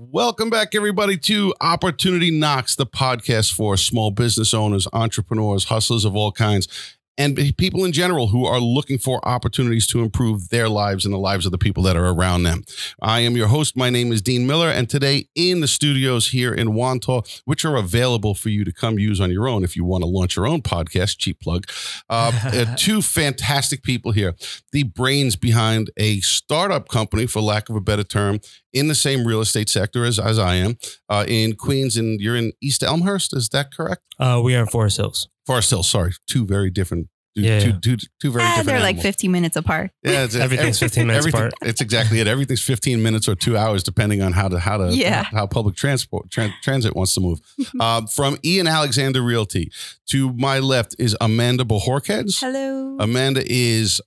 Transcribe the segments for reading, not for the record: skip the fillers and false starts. Welcome back, everybody, to Opportunity Knocks, the podcast for small business owners, entrepreneurs, hustlers of all kinds, and people in general who are looking for opportunities to improve their lives and the lives of the people that are around them. I am your host. My name is Dean Miller, and today in the studios here in Wantaw, which are available for you to come use on your own if you want to launch your own podcast, cheap plug, two fantastic people here, the brains behind a startup company, for lack of a better term, in the same real estate sector as I am, in Queens, and you're in East Elmhurst. Is that correct? We are in Forest Hills. Forest Hills, sorry. Two very different They're animals. Like 15 minutes apart. Yeah, everything's 15 minutes apart. It's exactly it. Everything's 15 minutes or 2 hours, depending on how public transit wants to move. From Ian Alexander Realty, to my left is Amanda Bojorquez. Hello. Amanda is...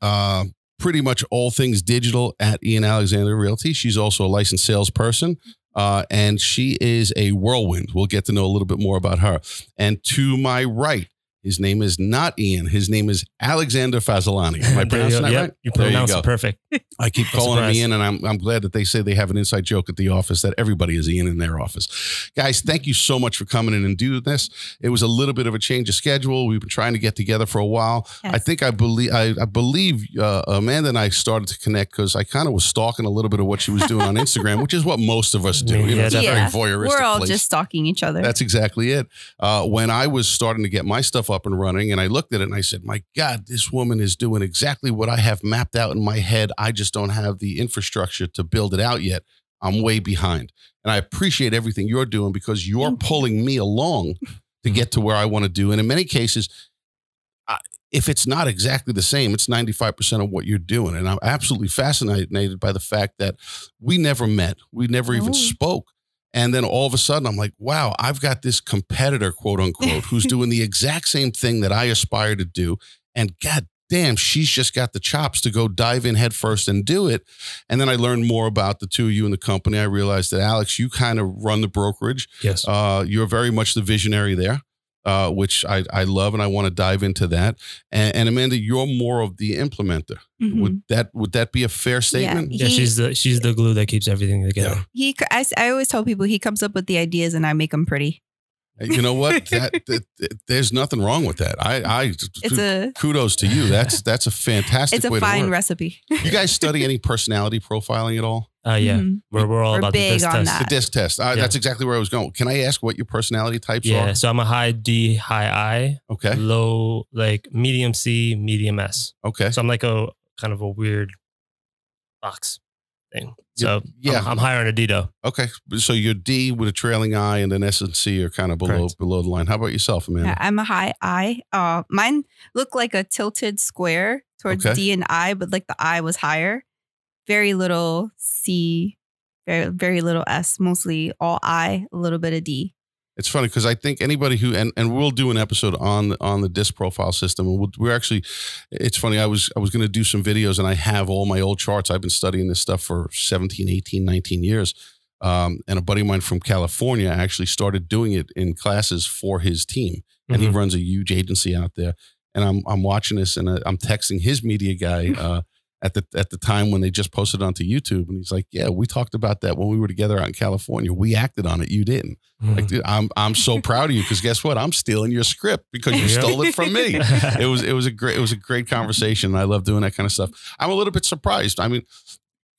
pretty much all things digital at Ian Alexander Realty. She's also a licensed salesperson, and she is a whirlwind. We'll get to know a little bit more about her. And to my right, his name is not Ian. His name is Alexander Fazelani. Am I pronouncing that right? You pronounce it perfect. I keep calling him Ian, and I'm glad that they say they have an inside joke at the office that everybody is Ian in their office. Guys, thank you so much for coming in and doing this. It was a little bit of a change of schedule. We've been trying to get together for a while. Yes. I believe Amanda and I started to connect because I kind of was stalking a little bit of what she was doing on Instagram, which is what most of us do. Yeah, you know, it's a very voyeuristic place. We're all just stalking each other. That's exactly it. When I was starting to get my stuff up and running, and I looked at it and I said, my God, this woman is doing exactly what I have mapped out in my head. I just don't have the infrastructure to build it out yet. I'm way behind. And I appreciate everything you're doing because you're pulling me along to get to where I want to do. And in many cases, if it's not exactly the same, it's 95% of what you're doing. And I'm absolutely fascinated by the fact that we never met. We never even spoke. And then all of a sudden, I'm like, wow, I've got this competitor, quote unquote, who's doing the exact same thing that I aspire to do. And God damn, she's just got the chops to go dive in head first and do it. And then I learned more about the two of you in the company. I realized that, Alex, you kind of run the brokerage. Yes. You're very much the visionary there, which I love, and I want to dive into that. And Amanda, you're more of the implementer. Mm-hmm. Would that be a fair statement? Yeah, she's the glue that keeps everything together. Yeah. I always tell people he comes up with the ideas and I make them pretty. You know what? There's nothing wrong with that. Kudos to you. That's a fantastic. It's a way fine to work. Recipe. You guys study any personality profiling at all? Yeah, mm-hmm. we're all about the DISC test. That. The DISC test. That's exactly where I was going. Can I ask what your personality types are? Yeah, so I'm a high D, high I. Okay. Low, like medium C, medium S. Okay. So I'm like a kind of a weird box thing. So yeah. I'm higher on a D though. Okay. So your D with a trailing I and an S and C are kind of below the line. How about yourself, Amanda? Yeah, I'm a high I. Mine looked like a tilted square towards D and I, but like the I was higher. Very little C, very, very little S, mostly all I, a little bit of D. It's funny because I think anybody who, and we'll do an episode on the DISC profile system. And we're actually, it's funny. I was going to do some videos, and I have all my old charts. I've been studying this stuff for 17, 18, 19 years. And a buddy of mine from California actually started doing it in classes for his team. And he runs a huge agency out there. And I'm watching this, and I'm texting his media guy, at the time when they just posted it onto YouTube. And he's like, yeah, we talked about that when we were together out in California. We acted on it. You didn't. Like, dude, I'm so proud of you because guess what? I'm stealing your script because you stole it from me. It was a great conversation. And I love doing that kind of stuff. I'm a little bit surprised. I mean,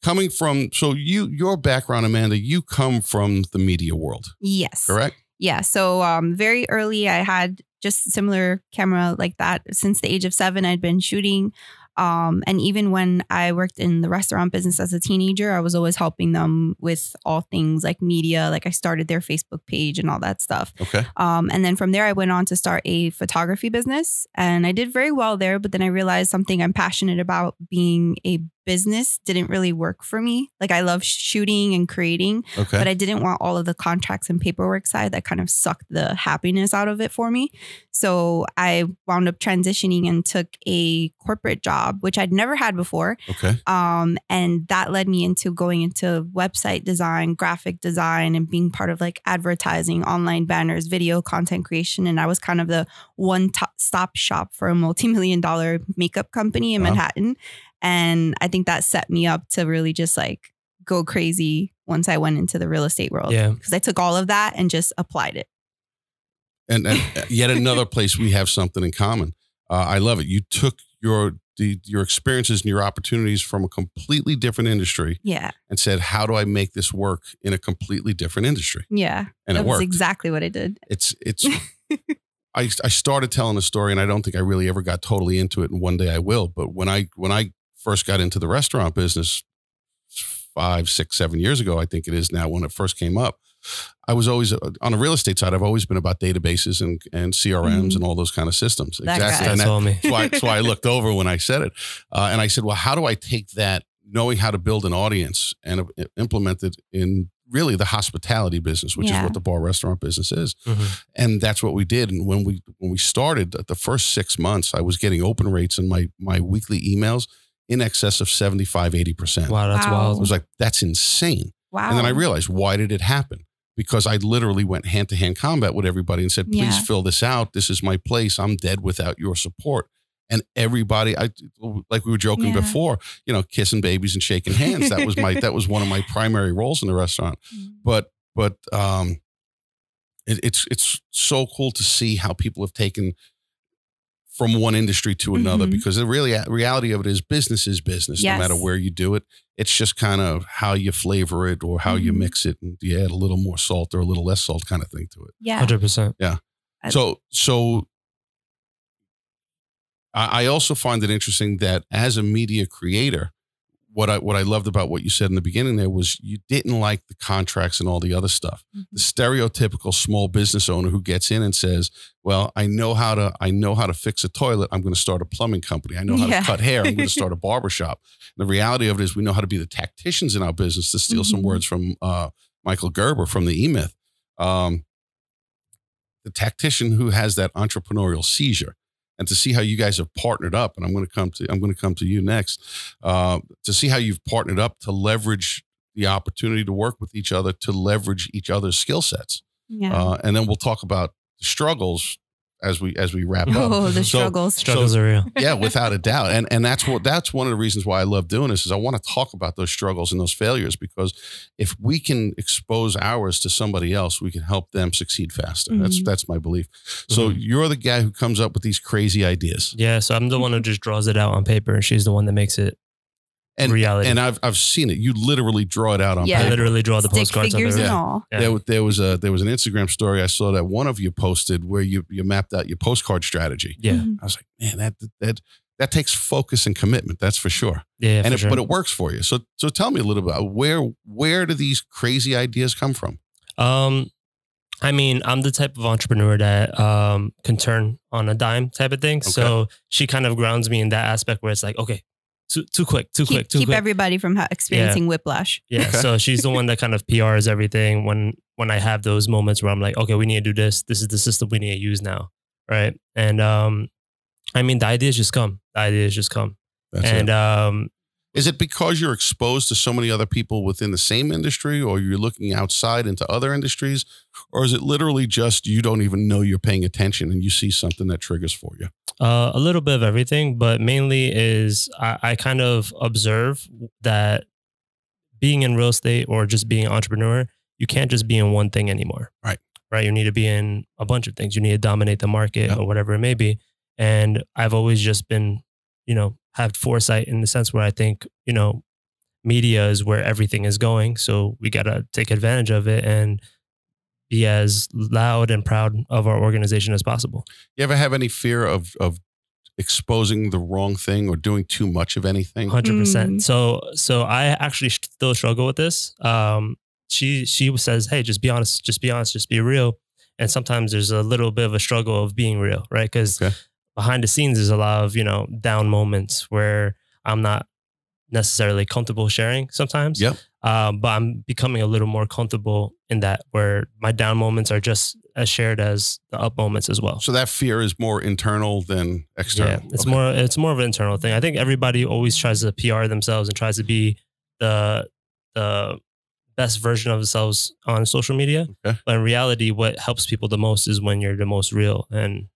coming from, so your background, Amanda, you come from the media world. Yes. Correct? Yeah. So very early, I had just similar camera like that. Since the age of 7, I'd been shooting. And even when I worked in the restaurant business as a teenager, I was always helping them with all things like media. Like I started their Facebook page and all that stuff. Okay. And then from there, I went on to start a photography business, and I did very well there. But then I realized something I'm passionate about being a business didn't really work for me. Like I love shooting and creating, but I didn't want all of the contracts and paperwork side. That kind of sucked the happiness out of it for me. So I wound up transitioning and took a corporate job, which I'd never had before. Okay. And that led me into going into website design, graphic design, and being part of like advertising, online banners, video content creation. And I was kind of the one-stop shop for a multi-million-dollar makeup company in Manhattan. And I think that set me up to really just like go crazy once I went into the real estate world. Yeah. Because I took all of that and just applied it. And yet another place we have something in common. I love it. You took your experiences and your opportunities from a completely different industry. Yeah. And said, how do I make this work in a completely different industry? Yeah. And it worked. That's exactly what I did. It's I started telling a story and I don't think I really ever got totally into it. And one day I will. But when I first got into the restaurant business 5, 6, 7 years ago, I think it is now, when it first came up, I was always on the real estate side. I've always been about databases and CRMs and all those kind of systems. That exactly. And that's why I looked over when I said it. And I said, well, how do I take that knowing how to build an audience and implement it in really the hospitality business, which is what the bar restaurant business is. Mm-hmm. And that's what we did. And when we started the first 6 months, I was getting open rates in my weekly emails in excess of 75, 80%. Wow. That's wild. I was like, that's insane. Wow. And then I realized, why did it happen? Because I literally went hand to hand combat with everybody and said, please fill this out. This is my place. I'm dead without your support. And everybody, like we were joking before, you know, kissing babies and shaking hands. That was that was one of my primary roles in the restaurant. But it's so cool to see how people have taken from one industry to another, because the reality of it is business is business. Yes. No matter where you do it. It's just kind of how you flavor it or how you mix it, and you add a little more salt or a little less salt kind of thing to it. Yeah. 100%. Yeah. So I also find it interesting that as a media creator, what I loved about what you said in the beginning there was you didn't like the contracts and all the other stuff. Mm-hmm. The stereotypical small business owner who gets in and says, well, I know how to fix a toilet. I'm going to start a plumbing company. I know how to cut hair. I'm going to start a barbershop. And the reality of it is we know how to be the tacticians in our business, to steal some words from Michael Gerber from the E-Myth. The tactician who has that entrepreneurial seizure. And to see how you guys have partnered up, and I'm going to come to you next, to see how you've partnered up to leverage the opportunity to work with each other, to leverage each other's skill sets, and then we'll talk about struggles as we wrap up. Oh, the struggles are real. Yeah, without a doubt. And that's one of the reasons why I love doing this is I want to talk about those struggles and those failures, because if we can expose ours to somebody else, we can help them succeed faster. Mm-hmm. That's my belief. So you're the guy who comes up with these crazy ideas. Yeah. So I'm the one who just draws it out on paper, and she's the one that makes it reality. And I've seen it. You literally draw it out on paper. I literally draw the stick postcards. Figures and all. Yeah. There was an Instagram story I saw that one of you posted where you mapped out your postcard strategy. Yeah. Mm-hmm. I was like, man, that takes focus and commitment. That's for sure. Yeah. And but it works for you. So tell me a little bit, where do these crazy ideas come from? I mean, I'm the type of entrepreneur that can turn on a dime type of thing. Okay. So she kind of grounds me in that aspect where it's like, okay, Too quick. Keep everybody from experiencing whiplash. Yeah. Okay. So she's the one that kind of PRs everything when I have those moments where I'm like, okay, we need to do this. This is the system we need to use now. Right. And I mean, the ideas just come. That's and it. Is it because you're exposed to so many other people within the same industry, or you're looking outside into other industries, or is it literally just you don't even know you're paying attention and you see something that triggers for you? A little bit of everything, but mainly is I kind of observe that being in real estate or just being an entrepreneur, you can't just be in one thing anymore. Right. You need to be in a bunch of things. You need to dominate the market or whatever it may be. And I've always just been, you know, have foresight in the sense where I think, you know, media is where everything is going. So we got to take advantage of it and be as loud and proud of our organization as possible. You ever have any fear of exposing the wrong thing or doing too much of anything? 100%. So I actually still struggle with this. She says, hey, just be honest, just be real. And sometimes there's a little bit of a struggle of being real, right? Because behind the scenes there's a lot of, you know, down moments where I'm not necessarily comfortable sharing sometimes. Yep. But I'm becoming a little more comfortable in that, where my down moments are just as shared as the up moments as well. So that fear is more internal than external. Yeah, it's more of an internal thing. I think everybody always tries to PR themselves and tries to be the best version of themselves on social media. Okay. But in reality, what helps people the most is when you're the most real and,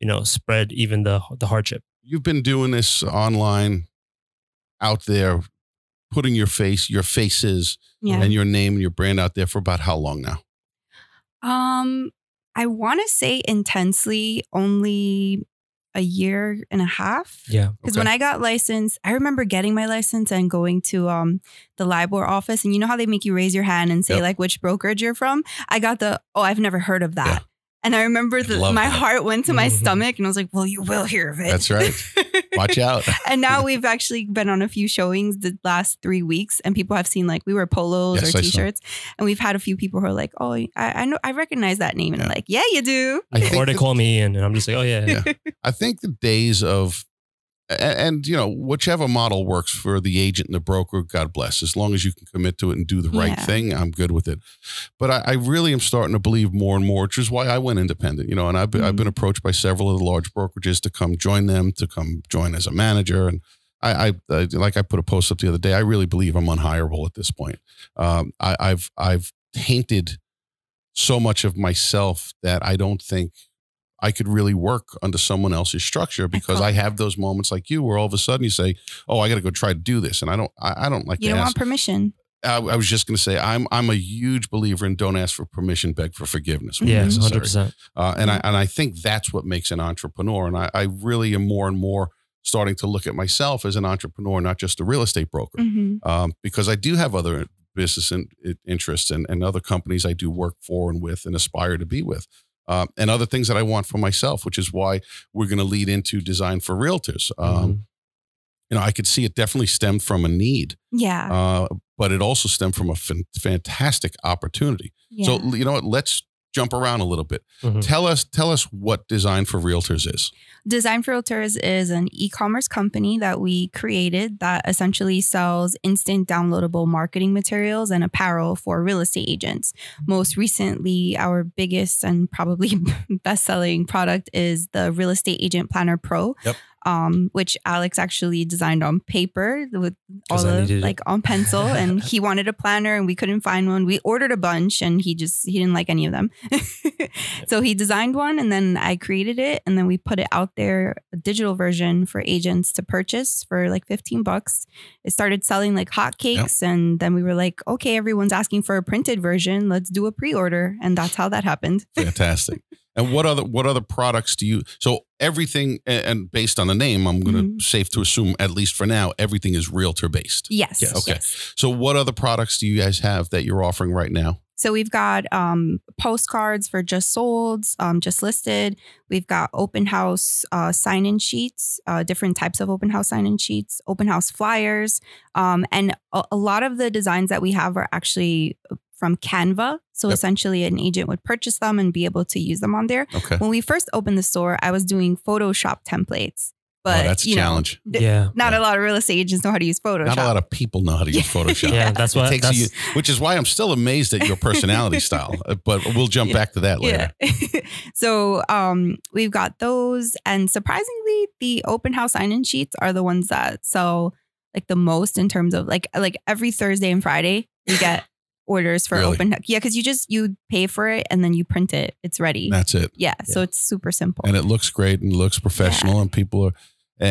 you know, spread even the hardship. You've been doing this online out there putting your faces and your name and your brand out there for about how long now? I want to say intensely only a year and a half. Yeah. Because when I got licensed, I remember getting my license and going to the LIBOR office. And you know how they make you raise your hand and say like which brokerage you're from? I got the, oh, I've never heard of that. Yeah. And I remember my heart went to my stomach and I was like, well, you will hear of it. That's right. Watch out. And now we've actually been on a few showings the last 3 weeks and people have seen like we wear polos or t-shirts and we've had a few people who are like, oh, I know, I recognize that name. And I'm like, yeah, you do. Or they call me Ian and I'm just like, oh yeah. I think the days of, and you know, whichever model works for the agent and the broker, God bless. As long as you can commit to it and do the right thing, I'm good with it. But I really am starting to believe more and more, which is why I went independent, you know, and I've been approached by several of the large brokerages to come join them, to come join as a manager. And I like I put a post up the other day, I really believe I'm unhireable at this point. I've tainted so much of myself that I don't think I could really work under someone else's structure because I have those moments like you where all of a sudden you say, oh, I got to go try to do this. And I don't like you to don't ask. Want permission. I was just going to say, I'm a huge believer in don't ask for permission, beg for forgiveness. Yeah, 100%. And I think that's what makes an entrepreneur. And I really am more and more starting to look at myself as an entrepreneur, not just a real estate broker, because I do have other business interests and other companies I do work for and with and aspire to be with. And other things that I want for myself, which is why we're going to lead into Design for Realtors. You know, I could see it definitely stemmed from a need. Yeah. But it also stemmed from a fantastic opportunity. Yeah. So, you know what, let's jump around a little bit. Mm-hmm. Tell us what Design for Realtors is. Design for Realtors is an e-commerce company that we created that essentially sells instant downloadable marketing materials and apparel for real estate agents. Most recently, our biggest and probably best-selling product is the Real Estate Agent Planner Pro, which Alex actually designed on paper with all of like on pencil. And he wanted a planner and we couldn't find one. We ordered a bunch and he didn't like any of them. So he designed one and then I created it and then we put it out there, a digital version for agents to purchase for like $15. It started selling like hotcakes. Yep. And then we were like, okay, everyone's asking for a printed version. Let's do a pre-order. And that's how that happened. Fantastic. And what other products do you, so everything, and based on the name, I'm going to safe to assume, at least for now, everything is realtor based. Yes. Okay. Yes. So what other products do you guys have that you're offering right now? So we've got postcards for just sold, just listed. We've got open house sign-in sheets, different types of open house sign-in sheets, open house flyers. And a lot of the designs that we have are actually from Canva. So essentially an agent would purchase them and be able to use them on there. Okay. When we first opened the store, I was doing Photoshop templates. But that's a challenge. Not a lot of real estate agents know how to use Photoshop. Not a lot of people know how to use Photoshop. That's why. Which is why I'm still amazed at your personality style. But we'll jump back to that later. Yeah. So we've got those, and surprisingly, the open house sign-in sheets are the ones that sell like the most in terms of like every Thursday and Friday we get orders for open. Yeah. Cause you pay for it and then you print it. It's ready. That's it. Yeah. So it's super simple and it looks great and looks professional and people are,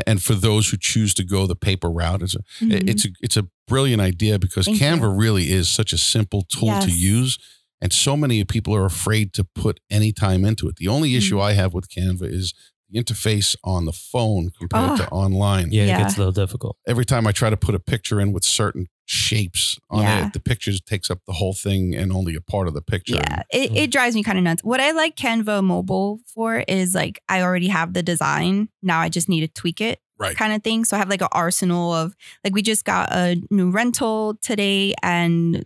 and for those who choose to go the paper route, it's a brilliant idea because Canva really is such a simple tool to use. And so many people are afraid to put any time into it. The only issue I have with Canva is the interface on the phone compared to online. Yeah. It gets a little difficult. Every time I try to put a picture in with certain shapes on it, the picture takes up the whole thing and only a part of the picture. Yeah, it drives me kind of nuts. What I like Canva mobile for is like I already have the design. Now I just need to tweak it kind of thing. So I have like an arsenal of like we just got a new rental today and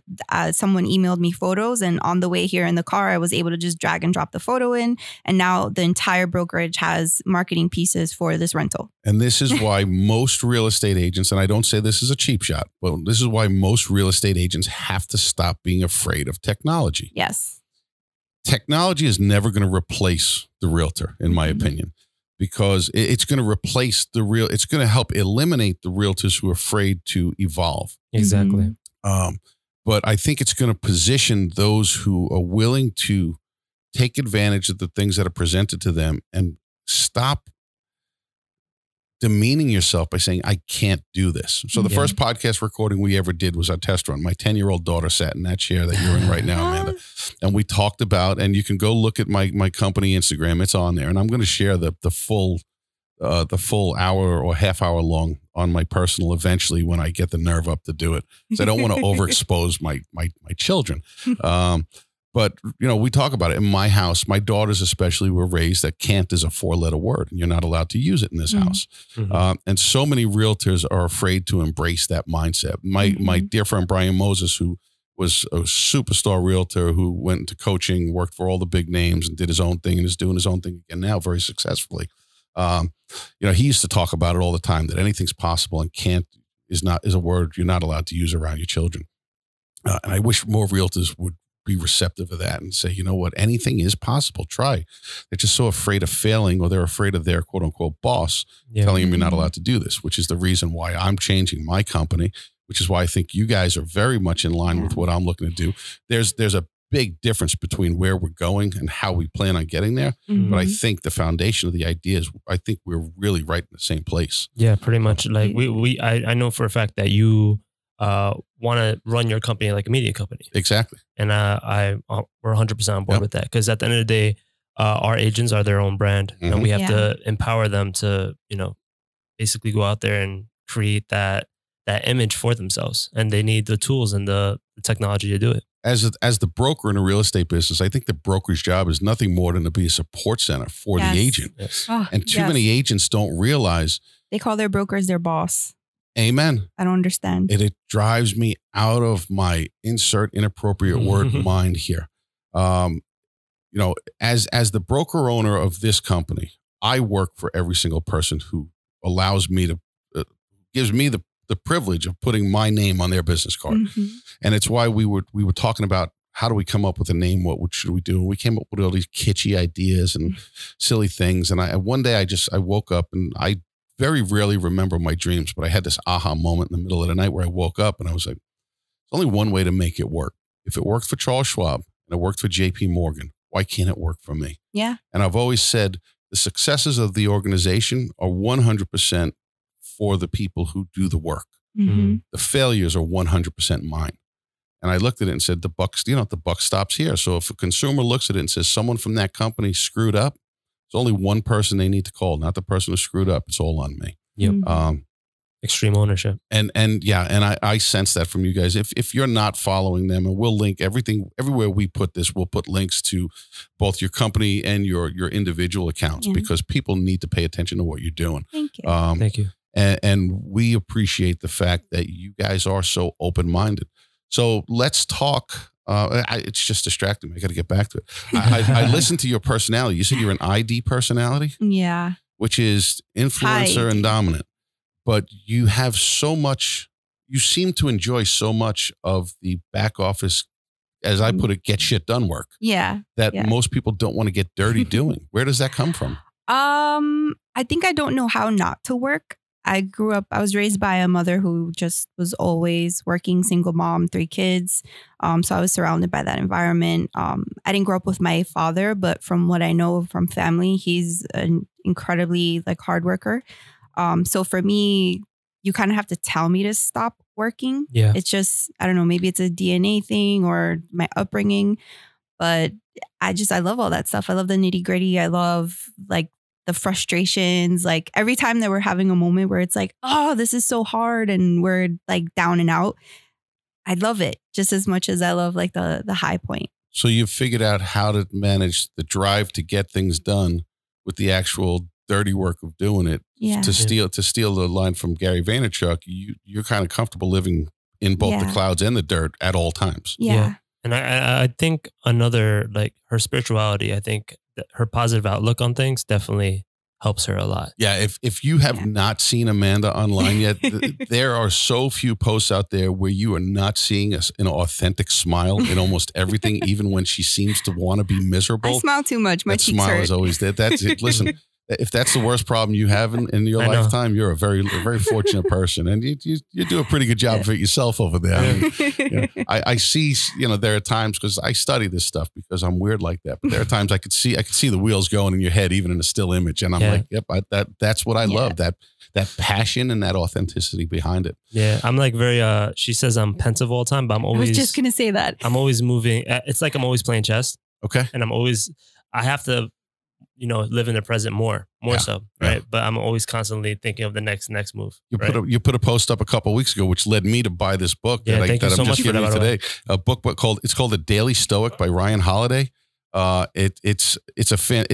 someone emailed me photos and on the way here in the car, I was able to just drag and drop the photo in. And now the entire brokerage has marketing pieces for this rental. And this is why most real estate agents, and I don't say this is a cheap shot, but this is why most real estate agents have to stop being afraid of technology. Yes. Technology is never going to replace the realtor, in my opinion. Because it's going to replace it's going to help eliminate the realtors who are afraid to evolve. Exactly. But I think it's going to position those who are willing to take advantage of the things that are presented to them and stop demeaning yourself by saying, I can't do this. So the first podcast recording we ever did was our test run. My 10-year-old daughter sat in that chair that you're in right now, Amanda. And we talked about, and you can go look at my company Instagram. It's on there. And I'm going to share the full hour or half hour long on my personal eventually when I get the nerve up to do it. So I don't want to overexpose my children. But, you know, we talk about it in my house. My daughters especially were raised that can't is a 4-letter word and you're not allowed to use it in this house. Mm-hmm. And so many realtors are afraid to embrace that mindset. My dear friend, Brian Moses, who was a superstar realtor who went into coaching, worked for all the big names and did his own thing and is doing his own thing again now very successfully. You know, he used to talk about it all the time that anything's possible and can't is a word you're not allowed to use around your children. And I wish more realtors would be receptive of that and say, you know what, anything is possible. Try. They're just so afraid of failing, or they're afraid of their quote unquote boss telling them you're not allowed to do this, which is the reason why I'm changing my company, which is why I think you guys are very much in line with what I'm looking to do. There's a big difference between where we're going and how we plan on getting there. Mm-hmm. But I think the foundation of the idea is, I think we're really right in the same place. Yeah, pretty much. Like I know for a fact that you want to run your company like a media company. Exactly. And we're 100% on board with that. Cause at the end of the day, our agents are their own brand and we have to empower them to, you know, basically go out there and create that image for themselves, and they need the tools and the technology to do it. As the broker in a real estate business, I think the broker's job is nothing more than to be a support center for the agent. Yes. And too many agents don't realize. They call their brokers their boss. Amen. I don't understand. It drives me out of my insert inappropriate word mind here. You know, as the broker owner of this company, I work for every single person who allows me to, gives me the privilege of putting my name on their business card. Mm-hmm. And it's why we were talking about how do we come up with a name? What should we do? And we came up with all these kitschy ideas and silly things. And I woke up, and I very rarely remember my dreams, but I had this aha moment in the middle of the night where I woke up and I was like, there's only one way to make it work. If it worked for Charles Schwab and it worked for JP Morgan, why can't it work for me? Yeah. And I've always said the successes of the organization are 100% for the people who do the work. Mm-hmm. The failures are 100% mine. And I looked at it and said, the buck stops here. So if a consumer looks at it and says someone from that company screwed up, there's only one person they need to call, not the person who screwed up. It's all on me. Yep. Extreme ownership. And I sense that from you guys. If you're not following them, and we'll link everything, everywhere we put this, we'll put links to both your company and your individual accounts because people need to pay attention to what you're doing. Thank you. Thank you. And we appreciate the fact that you guys are so open-minded. So let's talk. It's just distracting me. I got to get back to it. I listened to your personality. You said you're an ID personality? Yeah. Which is influencer and dominant. But you have so much, you seem to enjoy so much of the back office, as I put it, get shit done work. Yeah. That most people don't want to get dirty doing. Where does that come from? I think I don't know how not to work. I was raised by a mother who just was always working, single mom, 3 kids. So I was surrounded by that environment. I didn't grow up with my father, but from what I know from family, he's an incredibly hard worker. So for me, you kind of have to tell me to stop working. Yeah. It's just, I don't know, maybe it's a DNA thing or my upbringing, but I love all that stuff. I love the nitty gritty. I love the frustrations, every time that we're having a moment where it's oh, this is so hard and we're down and out. I love it just as much as I love the high point. So you've figured out how to manage the drive to get things done with the actual dirty work of doing it. Yeah. To steal the line from Gary Vaynerchuk, you're kind of comfortable living in both the clouds and the dirt at all times. Yeah. And I think another, her spirituality, I think, her positive outlook on things definitely helps her a lot. Yeah. If you have not seen Amanda online yet, there are so few posts out there where you are not seeing an authentic smile in almost everything, even when she seems to want to be miserable. I smile too much. My cheeks hurt. That smile is always there. That's it. Listen, If that's the worst problem you have in your lifetime, you're a very fortunate person, and you do a pretty good job of it yourself over there. I mean, I see, there are times, because I study this stuff because I'm weird like that. But there are times I could see the wheels going in your head, even in a still image, and I'm like, yep, that's what I love, that passion and that authenticity behind it. Yeah, I'm like very. She says I'm pensive all the time, but I'm always. I was just gonna say that I'm always moving. It's like I'm always playing chess. Okay, and I have to. Live in the present more so. Right. Yeah. But I'm always constantly thinking of the next move. You put a post up a couple of weeks ago, which led me to buy this book that I'm just giving you today. A book called The Daily Stoic by Ryan Holiday. It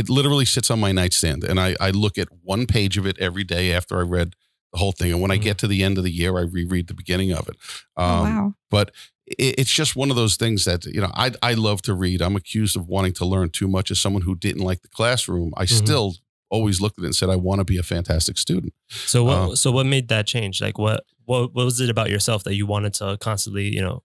literally sits on my nightstand, and I look at one page of it every day after I read the whole thing. And when I get to the end of the year, I reread the beginning of it. But it's just one of those things that, I love to read. I'm accused of wanting to learn too much as someone who didn't like the classroom. I still always looked at it and said, I want to be a fantastic student. So what made that change? Like what was it about yourself that you wanted to constantly learn?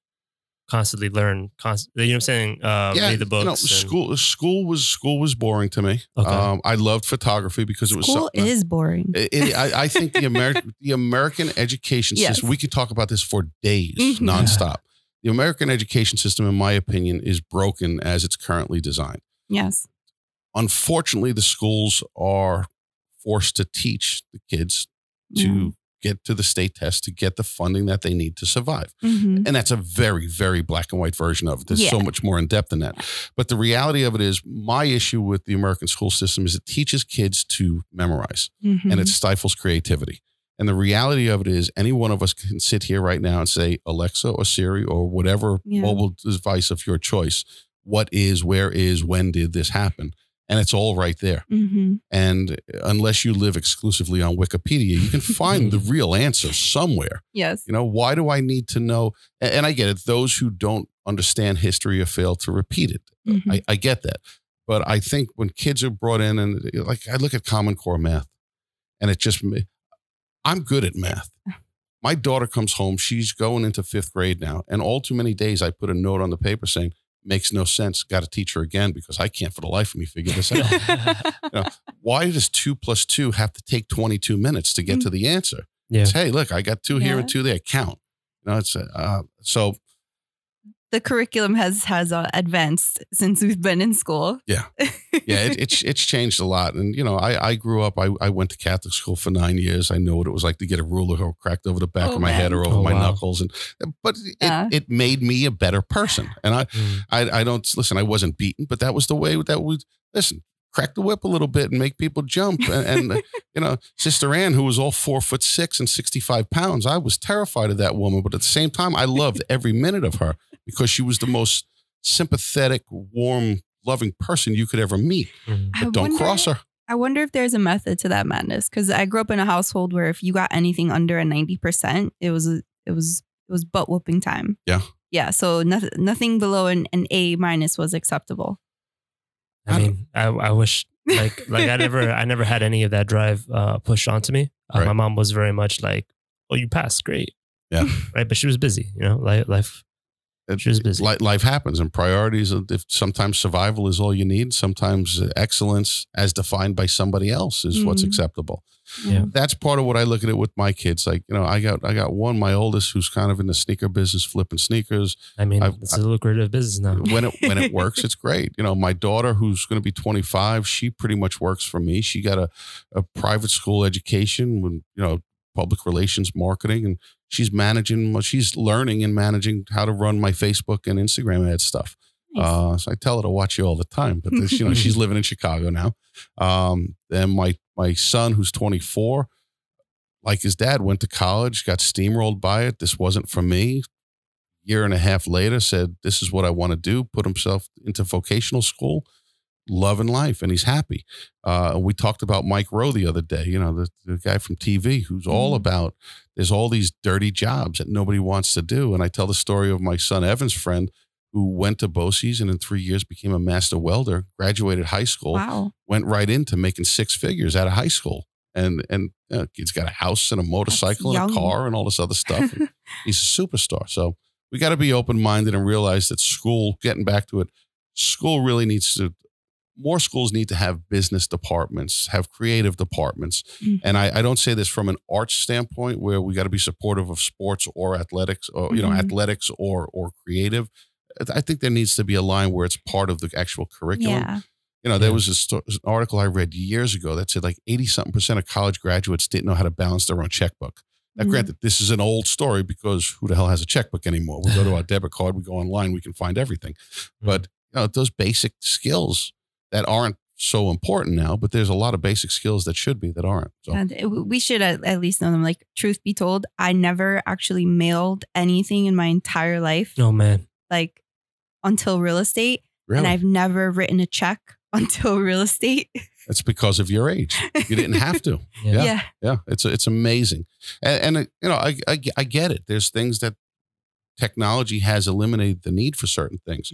You know what I'm saying? Read the books. School was boring to me. Okay. I loved photography because it was boring. I think the American education system, we could talk about this for days nonstop. The American education system, in my opinion, is broken as it's currently designed. Yes. Unfortunately, the schools are forced to teach the kids to get to the state test, to get the funding that they need to survive. Mm-hmm. And that's a very, very black and white version of it. There's so much more in depth than that. But the reality of it is, my issue with the American school system is it teaches kids to memorize and it stifles creativity. And the reality of it is, any one of us can sit here right now and say, Alexa or Siri or whatever mobile device of your choice, what is, where is, when did this happen? And it's all right there. Mm-hmm. And unless you live exclusively on Wikipedia, you can find the real answer somewhere. Yes. Why do I need to know? And I get it. Those who don't understand history or fail to repeat it. Mm-hmm. I get that. But I think when kids are brought in, and like I look at Common Core math, and it just... I'm good at math. My daughter comes home. She's going into 5th grade now. And all too many days I put a note on the paper saying, makes no sense. Got to teach her again because I can't for the life of me figure this out. Why does 2 plus 2 have to take 22 minutes to get to the answer? Yeah. It's, hey, look, I got 2 here and 2 there. Count. So. The curriculum has advanced since we've been in school. Yeah. Yeah. It's changed a lot. And, I grew up, I went to Catholic school for 9 years. I know what it was like to get a ruler cracked over the back of my head or over my knuckles. But it made me a better person. And I wasn't beaten, but that was the way that we, crack the whip a little bit and make people jump. And Sister Ann, who was all 4'6" and 65 pounds, I was terrified of that woman. But at the same time, I loved every minute of her because she was the most sympathetic, warm, loving person you could ever meet. But don't cross her. I wonder if there's a method to that madness. Because I grew up in a household where if you got anything under a 90%, it was butt whooping time. Yeah. Yeah. So nothing below an A- was acceptable. I mean, I wish like I never had any of that drive pushed onto me. Right. My mom was very much like, "Oh, you passed, great." Yeah. Right, but she was busy. Life. She was busy. Life happens, and priorities. Sometimes survival is all you need. Sometimes excellence, as defined by somebody else, is what's acceptable. Yeah. That's part of what I look at it with my kids. Like, I got one, my oldest, who's kind of in the sneaker business, flipping sneakers. I mean, it's a lucrative business now. When it works, it's great. My daughter, who's going to be 25, she pretty much works for me. She got a private school education when, public relations, marketing, and she's learning and managing how to run my Facebook and Instagram ad stuff. Nice. So I tell her to watch you all the time, but she's living in Chicago now. And my son, who's 24, like his dad, went to college, got steamrolled by it. This wasn't for me. Year and a half later, said, this is what I want to do. Put himself into vocational school, loving life, and he's happy. We talked about Mike Rowe the other day, the guy from TV who's all about, there's all these dirty jobs that nobody wants to do. And I tell the story of my son Evan's friend who went to BOCES and in 3 years became a master welder, graduated high school, went right into making 6 figures out of high school. And he's got a house and a motorcycle and a car and all this other stuff. He's a superstar. So we got to be open-minded and realize that school, getting back to it, school really needs to more schools need to have business departments, have creative departments. Mm-hmm. And I don't say this from an arts standpoint where we got to be supportive of sports or athletics or, you know, athletics or creative. I think there needs to be a line where it's part of the actual curriculum. Yeah. You know, there was an article I read years ago that said like 80-something% of college graduates didn't know how to balance their own checkbook. Now, granted, this is an old story because who the hell has a checkbook anymore? We go to our debit card, we go online, we can find everything. But you know, those basic skills that aren't so important now, but there's a lot of basic skills that should be that aren't. So. And we should at least know them. Like, truth be told, I never actually mailed anything in my entire life. Oh, man. Like, until real estate. Really? And I've never written a check until real estate. That's because of your age. You didn't have to. Yeah. It's amazing. And you know, I get it. There's things that technology has eliminated the need for certain things,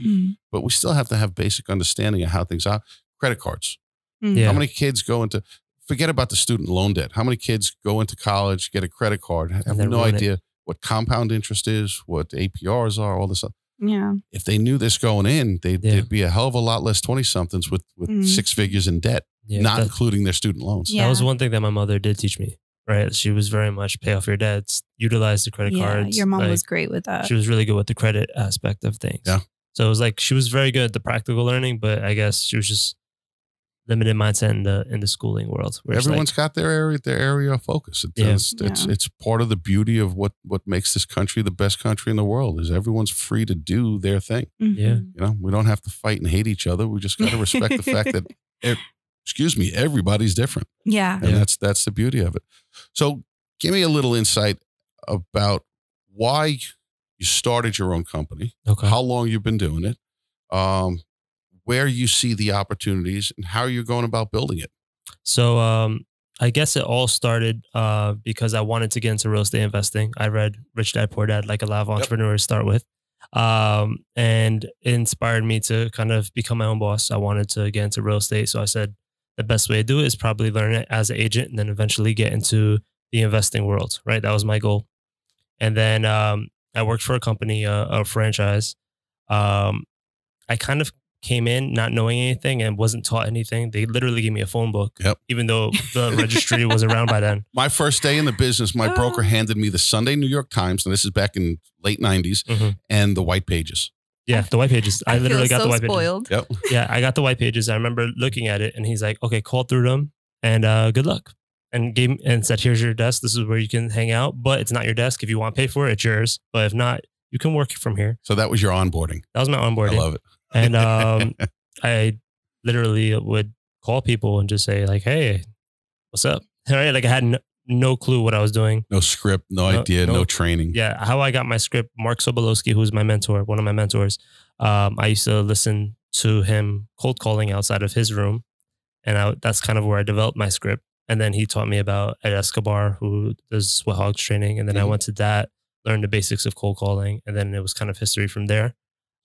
but we still have to have basic understanding of how things are. Credit cards. How many kids go into, forget about the student loan debt. How many kids go into college, get a credit card, have no idea what compound interest is, what APRs are, all this stuff. Yeah. If they knew this going in, they'd be a hell of a lot less 20-somethings with 6 figures in debt, not including their student loans. Yeah. That was one thing that my mother did teach me, right? She was very much pay off your debts, utilize the credit cards. Your mom was great with that. She was really good with the credit aspect of things. Yeah. So it was like, she was very good at the practical learning, but I guess she was just limited mindset in the schooling world. Everyone's like, got their area of focus. It's part of the beauty of what makes this country the best country in the world is everyone's free to do their thing. Mm-hmm. Yeah. You know, we don't have to fight and hate each other. We just got to respect the fact that, everybody's different. Yeah. And that's the beauty of it. So give me a little insight about why you started your own company, how long you've been doing it, where you see the opportunities, and how you're going about building it. So I guess it all started because I wanted to get into real estate investing. I read Rich Dad Poor Dad, like a lot of entrepreneurs start with, and it inspired me to kind of become my own boss. I wanted to get into real estate. So I said the best way to do it is probably learn it as an agent and then eventually get into the investing world, right? That was my goal. And then I worked for a company, a franchise. I kind of came in not knowing anything and wasn't taught anything. They literally gave me a phone book, even though the registry was around by then. My first day in the business, my broker handed me the Sunday New York Times, and this is back in late 90s, and the white pages. Yeah, the white pages. I literally got so the white spoiled. Pages. Yep. Yeah, I got the white pages. I remember looking at it, and he's like, okay, call through them, and good luck. And said, here's your desk. This is where you can hang out, but it's not your desk. If you want to pay for it, it's yours. But if not, you can work from here. So that was your onboarding. That was my onboarding. I love it. And I literally would call people and just say like, hey, what's up? Right? Like I had no clue what I was doing. No script, no idea, no training. Yeah. How I got my script, Mark Sobolowski, who's my mentor, one of my mentors. I used to listen to him cold calling outside of his room. And that's kind of where I developed my script. And then he taught me about Ed Escobar, who does Sweat Hogs training. And then I went to that, learned the basics of cold calling. And then it was kind of history from there.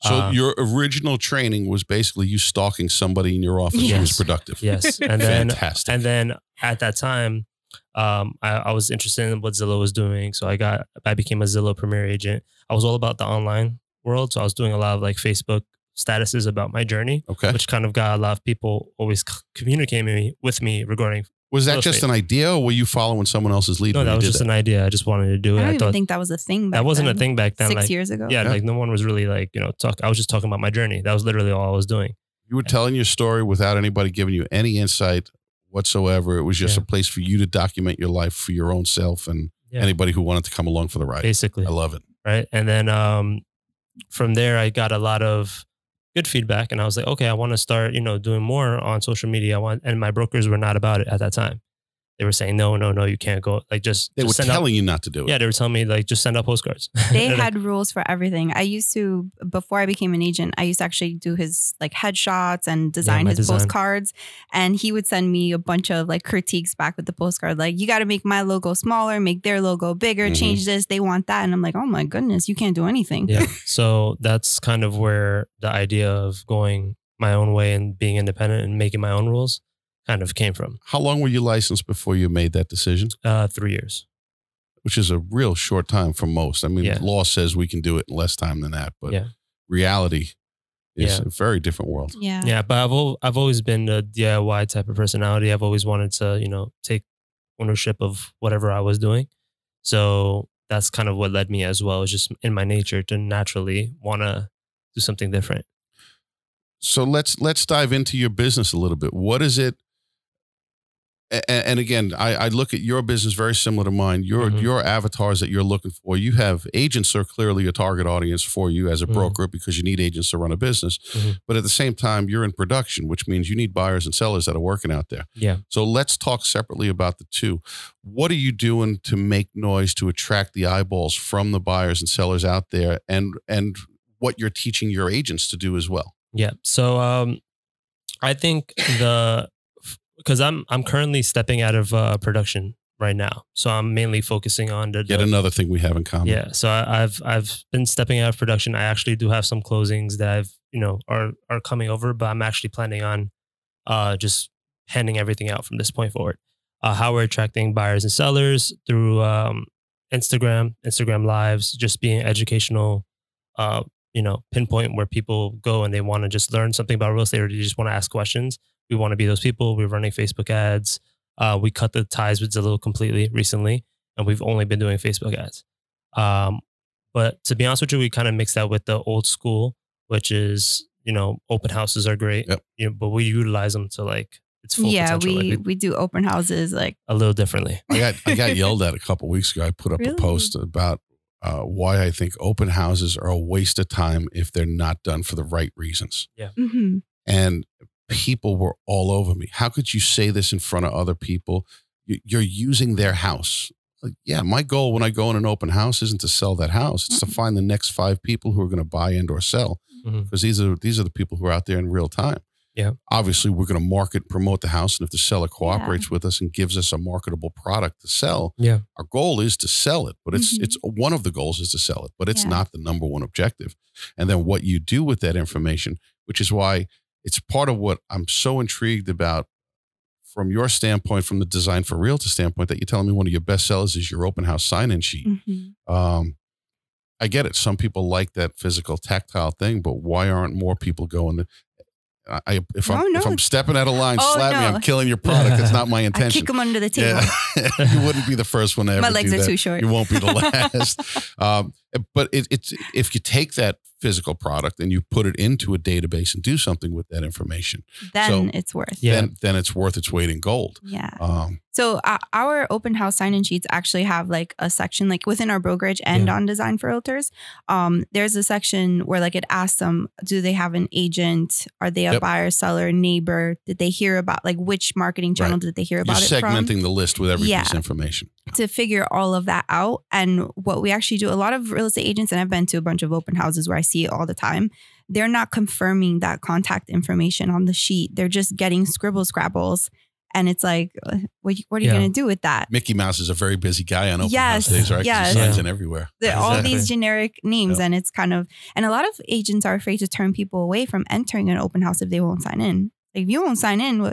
So your original training was basically you stalking somebody in your office who was productive. Yes. And then, fantastic. And then at that time, I was interested in what Zillow was doing. So I became a Zillow Premier agent. I was all about the online world. So I was doing a lot of like Facebook statuses about my journey, which kind of got a lot of people always communicating with me regarding. Was that just an idea or were you following someone else's lead? No, that was just an idea. I just wanted to do it. I think that was a thing back then. That wasn't a thing back then. 6 years ago. Yeah, like no one was really like, you know, I was just talking about my journey. That was literally all I was doing. You were telling your story without anybody giving you any insight whatsoever. It was just a place for you to document your life for your own self and anybody who wanted to come along for the ride. Basically. I love it. Right. And then from there, I got a lot of good feedback. And I was like, okay, I want to start, you know, doing more on social media. And my brokers were not about it at that time. They were saying, no, you can't go. Like they were telling you not to do it. Yeah. They were telling me like, just send out postcards. They had rules for everything. I used to, before I became an agent, I used to actually do his like headshots and design his postcards. And he would send me a bunch of like critiques back with the postcard. Like, you got to make my logo smaller, make their logo bigger, change this. They want that. And I'm like, oh my goodness, you can't do anything. Yeah. So that's kind of where the idea of going my own way and being independent and making my own rules kind of came from. How long were you licensed before you made that decision? 3 years. Which is a real short time for most. I mean, law says we can do it in less time than that, but reality, It's a very different world. Yeah. Yeah. But I've always been a DIY type of personality. I've always wanted to, you know, take ownership of whatever I was doing. So that's kind of what led me as well. It's just in my nature to naturally want to do something different. So let's dive into your business a little bit. What is it? And again, I look at your business very similar to mine. Your avatars that you're looking for, you have agents are clearly a target audience for you as a broker because you need agents to run a business. Mm-hmm. But at the same time, you're in production, which means you need buyers and sellers that are working out there. Yeah. So let's talk separately about the two. What are you doing to make noise to attract the eyeballs from the buyers and sellers out there, and what you're teaching your agents to do as well? Yeah. So I think because I'm currently stepping out of production right now. So I'm mainly focusing on the yet another thing we have in common. Yeah. So I've been stepping out of production. I actually do have some closings that I've, you know, are coming over, but I'm actually planning on just handing everything out from this point forward. How we're attracting buyers and sellers through Instagram lives, just being educational, you know, pinpoint where people go and they want to just learn something about real estate or they just want to ask questions. We want to be those people. We're running Facebook ads. We cut the ties with Zillow completely recently, and we've only been doing Facebook ads. But to be honest with you, we kind of mix that with the old school, which is, you know, open houses are great, you know, but we utilize them to like its full potential. We do open houses like a little differently. I got yelled at a couple of weeks ago. I put up a post about why I think open houses are a waste of time if they're not done for the right reasons. Yeah. Mm-hmm. And people were all over me. How could you say this in front of other people? You're using their house. Like, yeah, my goal when I go in an open house isn't to sell that house. It's to find the next 5 people who are going to buy and or sell, because these are the people who are out there in real time. Yeah. Obviously, we're going to market, promote the house. And if the seller cooperates with us and gives us a marketable product to sell, our goal is to sell it. But it's one of the goals is to sell it, but it's not the number one objective. And then what you do with that information, which is why it's part of what I'm so intrigued about from your standpoint, from the Design for Realtor standpoint, that you're telling me one of your best sellers is your open house sign-in sheet. Mm-hmm. I get it. Some people like that physical tactile thing, but why aren't more people going to... If I'm stepping out of line, slap me. I'm killing your product. It's not my intention. I kick them under the table. Yeah. You wouldn't be the first one to ever do that. My legs are too short. You won't be the last. But it's if you take that physical product and you put it into a database and do something with that information, then it's worth its weight in gold. Yeah. So our open house sign-in sheets actually have like a section like within our brokerage and on Design for Realtors. There's a section where like it asks them, do they have an agent? Are they a buyer, seller, neighbor? Did they hear about like which marketing channel did they hear about it from? You're segmenting the list with every piece of information to figure all of that out. And what we actually do, a lot of real estate agents, and I've been to a bunch of open houses where I see it all the time, they're not confirming that contact information on the sheet. They're just getting scribble scrabbles. And it's like, what are you going to do with that? Mickey Mouse is a very busy guy on open house days, right? Yes. He signs in everywhere. All these generic names. Yeah. And it's kind of, and a lot of agents are afraid to turn people away from entering an open house if they won't sign in. Like, if you won't sign in,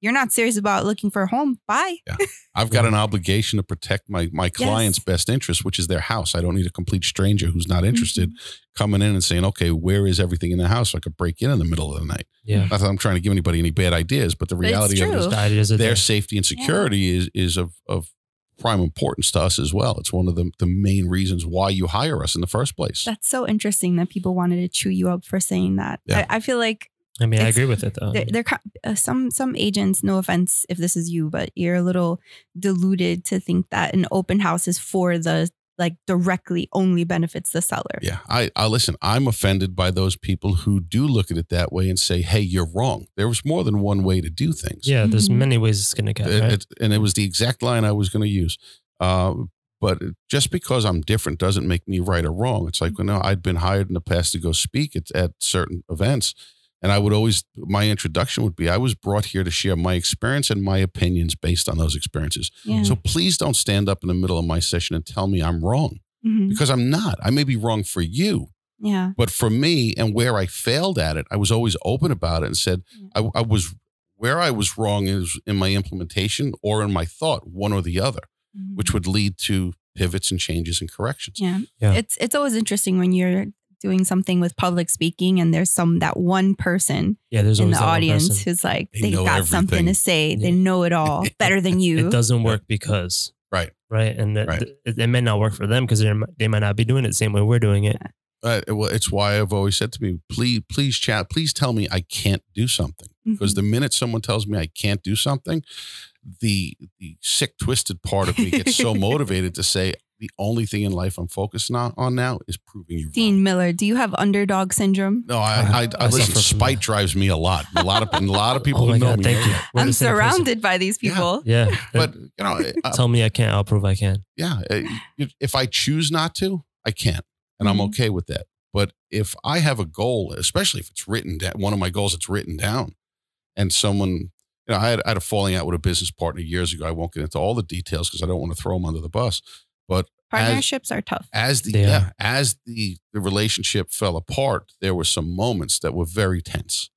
you're not serious about looking for a home. Bye. Yeah. I've got an obligation to protect my client's best interest, which is their house. I don't need a complete stranger who's not interested coming in and saying, okay, where is everything in the house? So I could break in the middle of the night. Yeah. Not that I'm trying to give anybody any bad ideas, but the reality of it is their safety and security is of prime importance to us as well. It's one of the main reasons why you hire us in the first place. That's so interesting that people wanted to chew you up for saying that. Yeah. I feel like, I mean, I agree with it though. They're some agents, no offense if this is you, but you're a little deluded to think that an open house is for the, like, directly only benefits the seller. Yeah. I listen, I'm offended by those people who do look at it that way and say, hey, you're wrong. There was more than one way to do things. Yeah. There's many ways it's going to go. Right? And it was the exact line I was going to use. But just because I'm different doesn't make me right or wrong. It's like, well, no, I'd been hired in the past to go speak at certain events. And I would always, my introduction would be, I was brought here to share my experience and my opinions based on those experiences. Yeah. So please don't stand up in the middle of my session and tell me I'm wrong, because I'm not. I may be wrong for you, but for me and where I failed at it, I was always open about it and said, I was, where I was wrong is in my implementation or in my thought, one or the other, which would lead to pivots and changes and corrections. Yeah. It's always interesting when you're doing something with public speaking and there's that one person in the audience who's like, they got everything. Something to say. Yeah. They know it all better than you. It doesn't work because. Right. And it may not work for them because they might not be doing it the same way we're doing it. Well, it's why I've always said to people, please chat. Please tell me I can't do something. Because the minute someone tells me I can't do something, the sick, twisted part of me gets so motivated to say, the only thing in life I'm focused on now is proving you wrong. Dean Miller, do you have underdog syndrome? No, I listen. Spite drives me a lot. A lot of people who know me. Thank you. I'm surrounded by these people. Yeah. But you know, tell me I can't. I'll prove I can. Yeah. If I choose not to, I can't, and I'm okay with that. But if I have a goal, especially if it's written down, one of my goals, it's written down, and someone. You know, I had a falling out with a business partner years ago. I won't get into all the details because I don't want to throw them under the bus. But partnerships are tough. As the relationship fell apart, there were some moments that were very tense.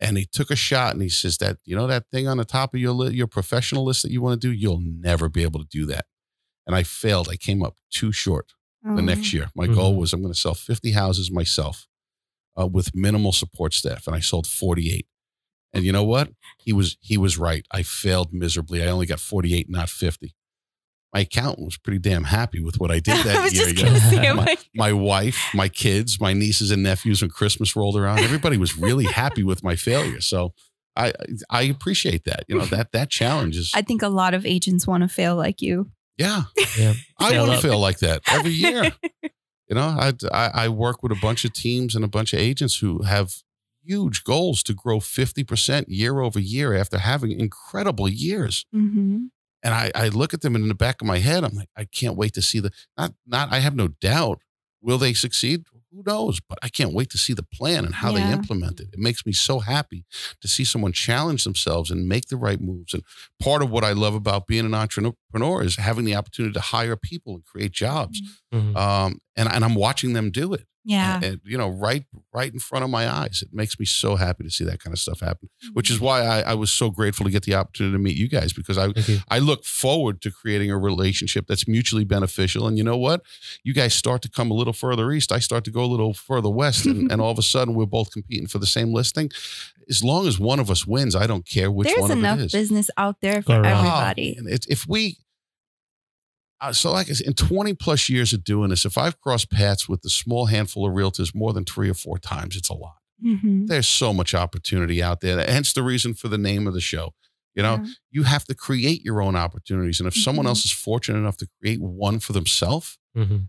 And he took a shot and he says that, you know, that thing on the top of your professional list that you want to do, you'll never be able to do that. And I failed. I came up too short the next year. My goal was I'm going to sell 50 houses myself with minimal support staff. And I sold 48. And you know what? He was right. I failed miserably. I only got 48, not 50. My accountant was pretty damn happy with what I did that year. My wife, my kids, my nieces and nephews, when Christmas rolled around, everybody was really happy with my failure. So I appreciate that. You know, that challenge is. I think a lot of agents want to fail like you. Yeah. I want to fail like that every year. You know, I work with a bunch of teams and a bunch of agents who have huge goals to grow 50% year over year after having incredible years. Mm-hmm. And I look at them, and in the back of my head, I'm like, I can't wait to see I have no doubt. Will they succeed? Who knows? But I can't wait to see the plan and how they implement it. It makes me so happy to see someone challenge themselves and make the right moves. And part of what I love about being an entrepreneur is having the opportunity to hire people and create jobs. Mm-hmm. And I'm watching them do it. Yeah. And you know, right in front of my eyes. It makes me so happy to see that kind of stuff happen, which is why I was so grateful to get the opportunity to meet you guys, because I look forward to creating a relationship that's mutually beneficial. And you know what? You guys start to come a little further east. I start to go a little further west and all of a sudden we're both competing for the same listing. As long as one of us wins, I don't care which one of it is. There's enough business out there for everybody. And so like I said, in 20 plus years of doing this, if I've crossed paths with a small handful of realtors more than 3 or 4 times, it's a lot. Mm-hmm. There's so much opportunity out there. Hence the reason for the name of the show. You know, you have to create your own opportunities. And if someone else is fortunate enough to create one for themselves, and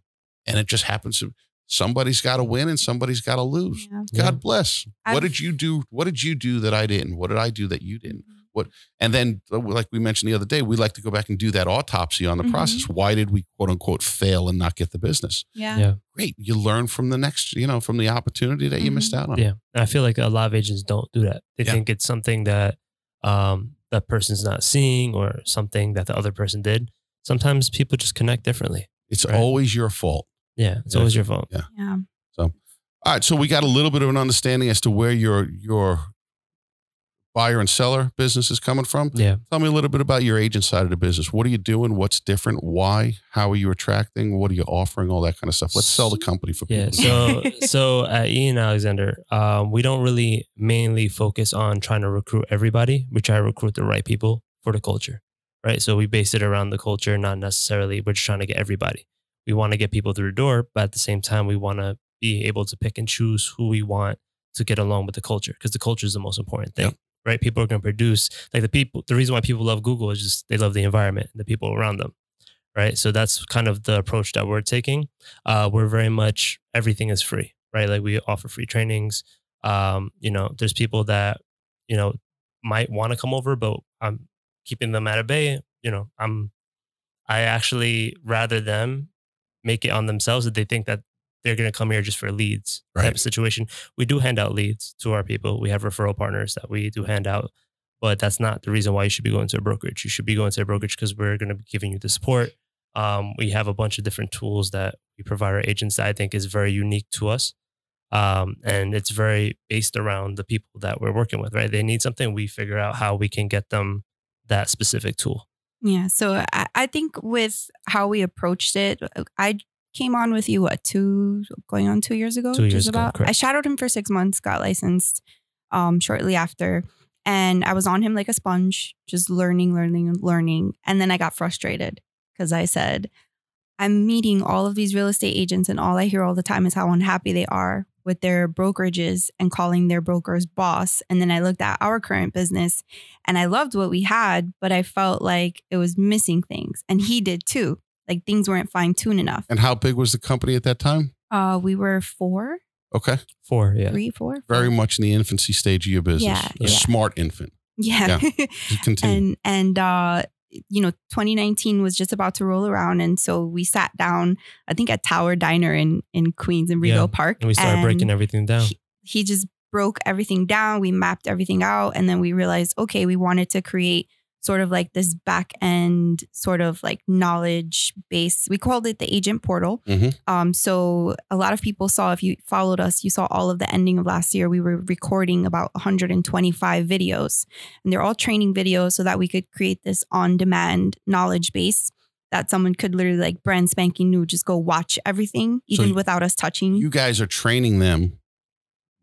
it just happens to, somebody's got to win and somebody's got to lose. Yeah. God bless. What did you do? What did you do that I didn't? What did I do that you didn't? And then, like we mentioned the other day, we like to go back and do that autopsy on the process. Why did we, quote unquote, fail and not get the business? Yeah. Great. You learn from the next, you know, from the opportunity that you missed out on. Yeah. And I feel like a lot of agents don't do that. They think it's something that that person's not seeing or something that the other person did. Sometimes people just connect differently. It's always your fault. Yeah. It's always your fault. Yeah. So, all right. So we got a little bit of an understanding as to where your buyer and seller business is coming from. Yeah. Tell me a little bit about your agent side of the business. What are you doing? What's different? Why? How are you attracting? What are you offering? All that kind of stuff. Let's sell the company for people. Yeah. So at Ian Alexander, we don't really mainly focus on trying to recruit everybody. We try to recruit the right people for the culture, right? So we base it around the culture, not necessarily, we're just trying to get everybody. We want to get people through the door, but at the same time, we want to be able to pick and choose who we want to get along with the culture, because the culture is the most important thing. Yep. Right? People are going to produce, like the people, the reason why people love Google is just they love the environment and the people around them. Right. So that's kind of the approach that we're taking. We're very much, everything is free, right? Like we offer free trainings. You know, there's people that, you know, might want to come over, but I'm keeping them at a bay. You know, I actually rather them make it on themselves that they think that they're going to come here just for leads type of situation. We do hand out leads to our people. We have referral partners that we do hand out, but that's not the reason why you should be going to a brokerage. You should be going to a brokerage because we're going to be giving you the support. We have a bunch of different tools that we provide our agents that I think is very unique to us. And it's very based around the people that we're working with, right? They need something. We figure out how we can get them that specific tool. Yeah. So I think with how we approached it, I came on with you, what, going on 2 years ago? 2 years ago, correct. I shadowed him for 6 months, got licensed shortly after. And I was on him like a sponge, just learning. And then I got frustrated because I said, I'm meeting all of these real estate agents and all I hear all the time is how unhappy they are with their brokerages and calling their brokers boss. And then I looked at our current business and I loved what we had, but I felt like it was missing things. And he did too. Like things weren't fine-tuned enough. And how big was the company at that time? We were 4. Okay. 4, yeah. 3, 4. Very much in the infancy stage of your business. Yeah, smart infant. Yeah. Continue. And 2019 was just about to roll around. And so we sat down, I think at Tower Diner in Queens in Rego Park. And we started breaking everything down. He just broke everything down. We mapped everything out. And then we realized, okay, we wanted to create sort of like this back end sort of like knowledge base. We called it the agent portal. Mm-hmm. So a lot of people saw, if you followed us, you saw all of the ending of last year, we were recording about 125 videos and they're all training videos so that we could create this on demand knowledge base that someone could literally like brand spanking new, just go watch everything even without us touching. You guys are training them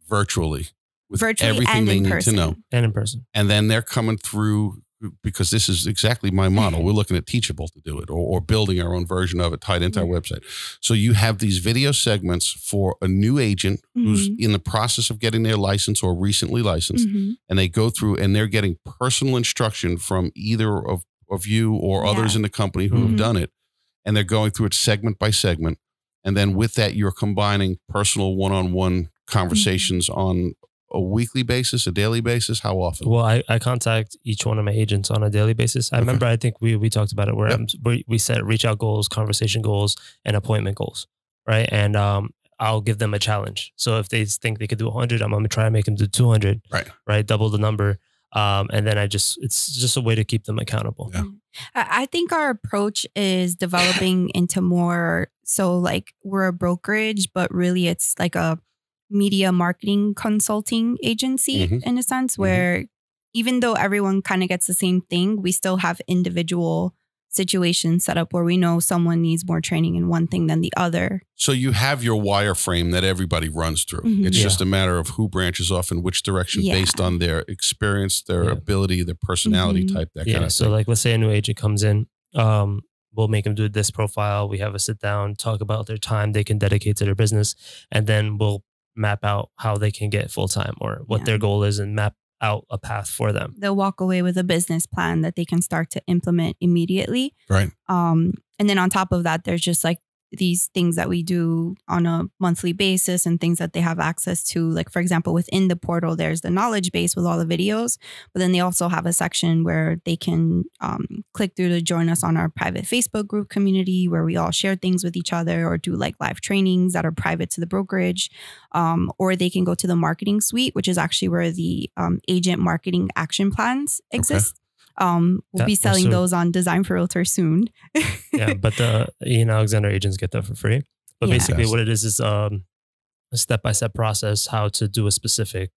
virtually with everything they need to know. And in person. And then they're coming through. Because this is exactly my model. We're looking at Teachable to do it or building our own version of it tied into our website. So you have these video segments for a new agent who's in the process of getting their license or recently licensed. Mm-hmm. And they go through and they're getting personal instruction from either of you or others in the company who have done it. And they're going through it segment by segment. And then with that, you're combining personal one-on-one conversations on a weekly basis, a daily basis? How often? Well, I contact each one of my agents on a daily basis. I remember, I think we talked about it where we set reach out goals, conversation goals, and appointment goals, right? And I'll give them a challenge. So if they think they could do 100, I'm going to try and make them do 200, right? Double the number. And then it's just a way to keep them accountable. Yeah. I think our approach is developing into more, so like we're a brokerage, but really it's like a media marketing consulting agency in a sense where even though everyone kind of gets the same thing, we still have individual situations set up where we know someone needs more training in one thing than the other. So you have your wireframe that everybody runs through. It's just a matter of who branches off in which direction based on their experience, their ability, their personality type, that kind of thing. So like, let's say a new agent comes in, we'll make them do this profile. We have a sit down, talk about their time they can dedicate to their business. And then we'll map out how they can get full-time or what their goal is and map out a path for them. They'll walk away with a business plan that they can start to implement immediately. Right. And then on top of that, there's just like these things that we do on a monthly basis and things that they have access to. Like, for example, within the portal, there's the knowledge base with all the videos, but then they also have a section where they can click through to join us on our private Facebook group community where we all share things with each other or do like live trainings that are private to the brokerage. Or they can go to the marketing suite, which is actually where the agent marketing action plans exist. Okay. We'll be selling those on Design for Realtors soon. But the Ian Alexander agents get that for free. But basically what it is a step-by-step process how to do a specific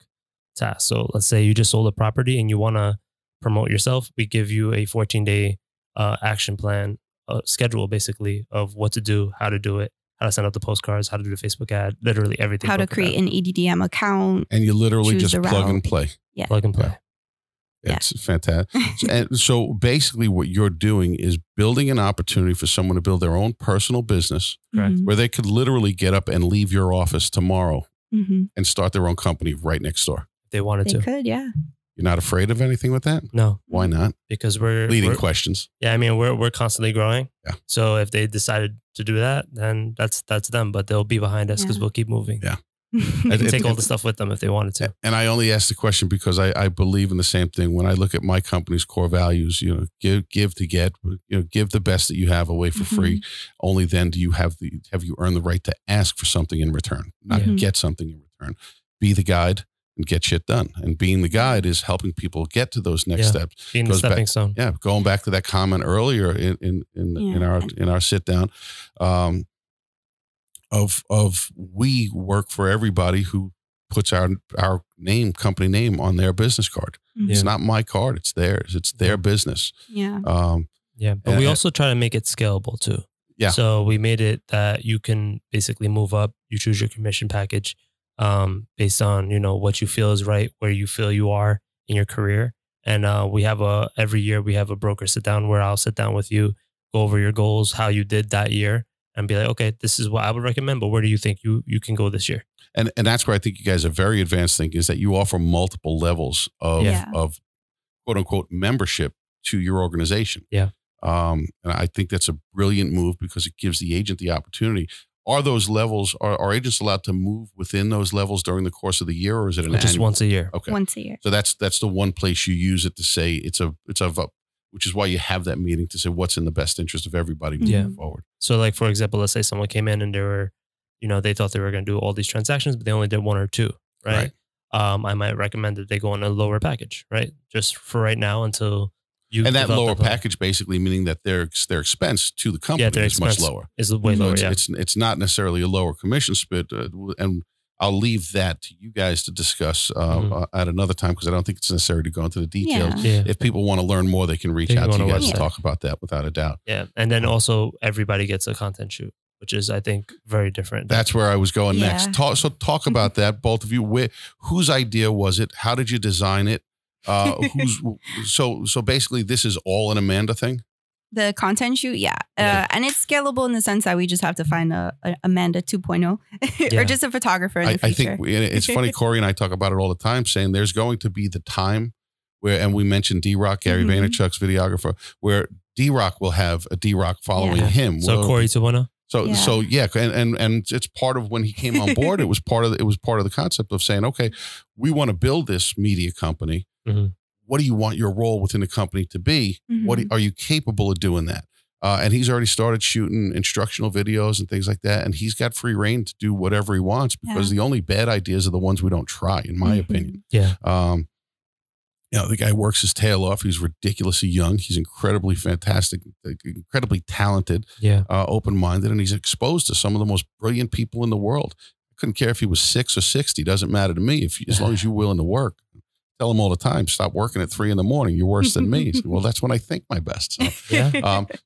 task. So let's say you just sold a property and you want to promote yourself. We give you a 14-day action plan, schedule basically of what to do, how to do it, how to send out the postcards, how to do the Facebook ad, literally everything. How to create an EDDM account. And you literally just plug and play. Yeah. Plug and play. Yeah. It's fantastic. And so basically what you're doing is building an opportunity for someone to build their own personal business where they could literally get up and leave your office tomorrow and start their own company right next door. If they wanted to. They could, yeah. You're not afraid of anything with that? No. Why not? Because we're... leading questions. Yeah, I mean, we're constantly growing. Yeah. So if they decided to do that, then that's them. But they'll be behind us because we'll keep moving. Yeah. They can take all the stuff with them if they wanted to. And I only asked the question because I believe in the same thing. When I look at my company's core values, you know, give to get, you know, give the best that you have away for free. Only then do you have you earned the right to ask for something in return, not get something in return. Be the guide and get shit done. And being the guide is helping people get to those next steps. Being the stepping stone. Yeah. Going back to that comment earlier in our sit down, of we work for everybody who puts our name, company name on their business card. Mm-hmm. It's not my card. It's theirs. It's their business. Yeah. But we also try to make it scalable too. Yeah. So we made it that you can basically move up. You choose your commission package based on, you know, what you feel is right, where you feel you are in your career. And we have every year we have a broker sit down where I'll sit down with you, go over your goals, how you did that year, and be like, okay, this is what I would recommend, but where do you think you can go this year? And that's where I think you guys are very advanced thinking, is that you offer multiple levels of quote unquote membership to your organization. Yeah. And I think that's a brilliant move because it gives the agent the opportunity. Are those levels, are agents allowed to move within those levels during the course of the year, or is it just once a year? Okay. Once a year. So that's the one place you use it to say which is why you have that meeting to say what's in the best interest of everybody moving forward. So like, for example, let's say someone came in and they were, you know, they thought they were going to do all these transactions, but they only did one or two, right? I might recommend that they go on a lower package, right? Just for right now until you. And that lower package basically meaning that their expense to the company is much lower. Is way lower, It's not necessarily a lower commission split. And I'll leave that to you guys to discuss at another time because I don't think it's necessary to go into the details. Yeah. Yeah. If people want to learn more, they can reach out to you guys and talk about that without a doubt. Yeah. And then also everybody gets a content shoot, which is, I think, very different. That's where I was going next. Talk about that, both of you. Whose idea was it? How did you design it? So basically this is all an Amanda thing? The content shoot, and it's scalable in the sense that we just have to find a Amanda 2.0 or just a photographer in the future. I think it's funny, Corey and I talk about it all the time, saying there's going to be the time where, and we mentioned D Rock, Gary Vaynerchuk's videographer, where D Rock will have a D Rock following him. So Corey 2.0? And it's part of when he came on board. it was part of the concept of saying, okay, we want to build this media company. Mm-hmm. What do you want your role within the company to be? Mm-hmm. Are you capable of doing that? And he's already started shooting instructional videos and things like that. And he's got free reign to do whatever he wants because the only bad ideas are the ones we don't try, in my opinion. Yeah. You know, the guy works his tail off. He's ridiculously young. He's incredibly fantastic, incredibly talented, open-minded, and he's exposed to some of the most brilliant people in the world. I couldn't care if he was 6 or 60. Doesn't matter to me as long as you're willing to work. Tell them all the time, stop working at 3 a.m. You're worse than me. So, well, that's when I think my best.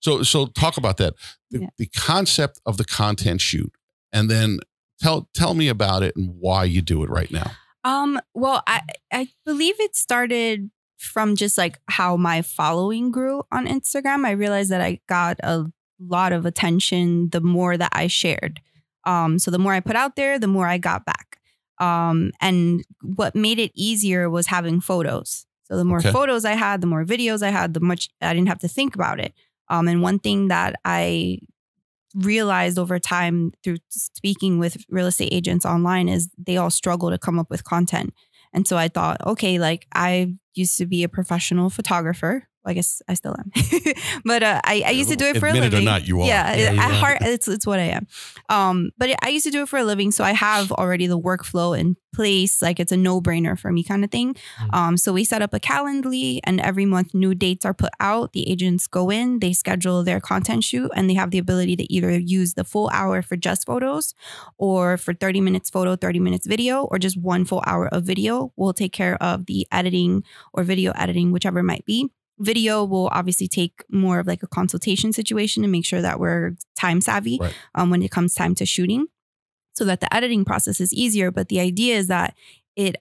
So, so talk about that. The concept of the content shoot, and then tell me about it and why you do it right now. Well, I believe it started from just like how my following grew on Instagram. I realized that I got a lot of attention the more that I shared. So the more I put out there, the more I got back. And what made it easier was having photos. So the more photos I had, the more videos I had, the much I didn't have to think about it. And one thing that I realized over time through speaking with real estate agents online is they all struggle to come up with content. And so I thought, okay, like I used to be a professional photographer. Well, I guess I still am, but I used to do it for a living. Admit it or not, you are. Yeah, at heart, it's what I am. But I used to do it for a living, so I have already the workflow in place. Like it's a no-brainer for me, kind of thing. So we set up a Calendly, and every month new dates are put out. The agents go in, they schedule their content shoot, and they have the ability to either use the full hour for just photos, or for 30 minutes photo, 30 minutes video, or just one full hour of video. We'll take care of the editing or video editing, whichever it might be. Video will obviously take more of like a consultation situation to make sure that we're time savvy when it comes time to shooting, so that the editing process is easier. But the idea is that it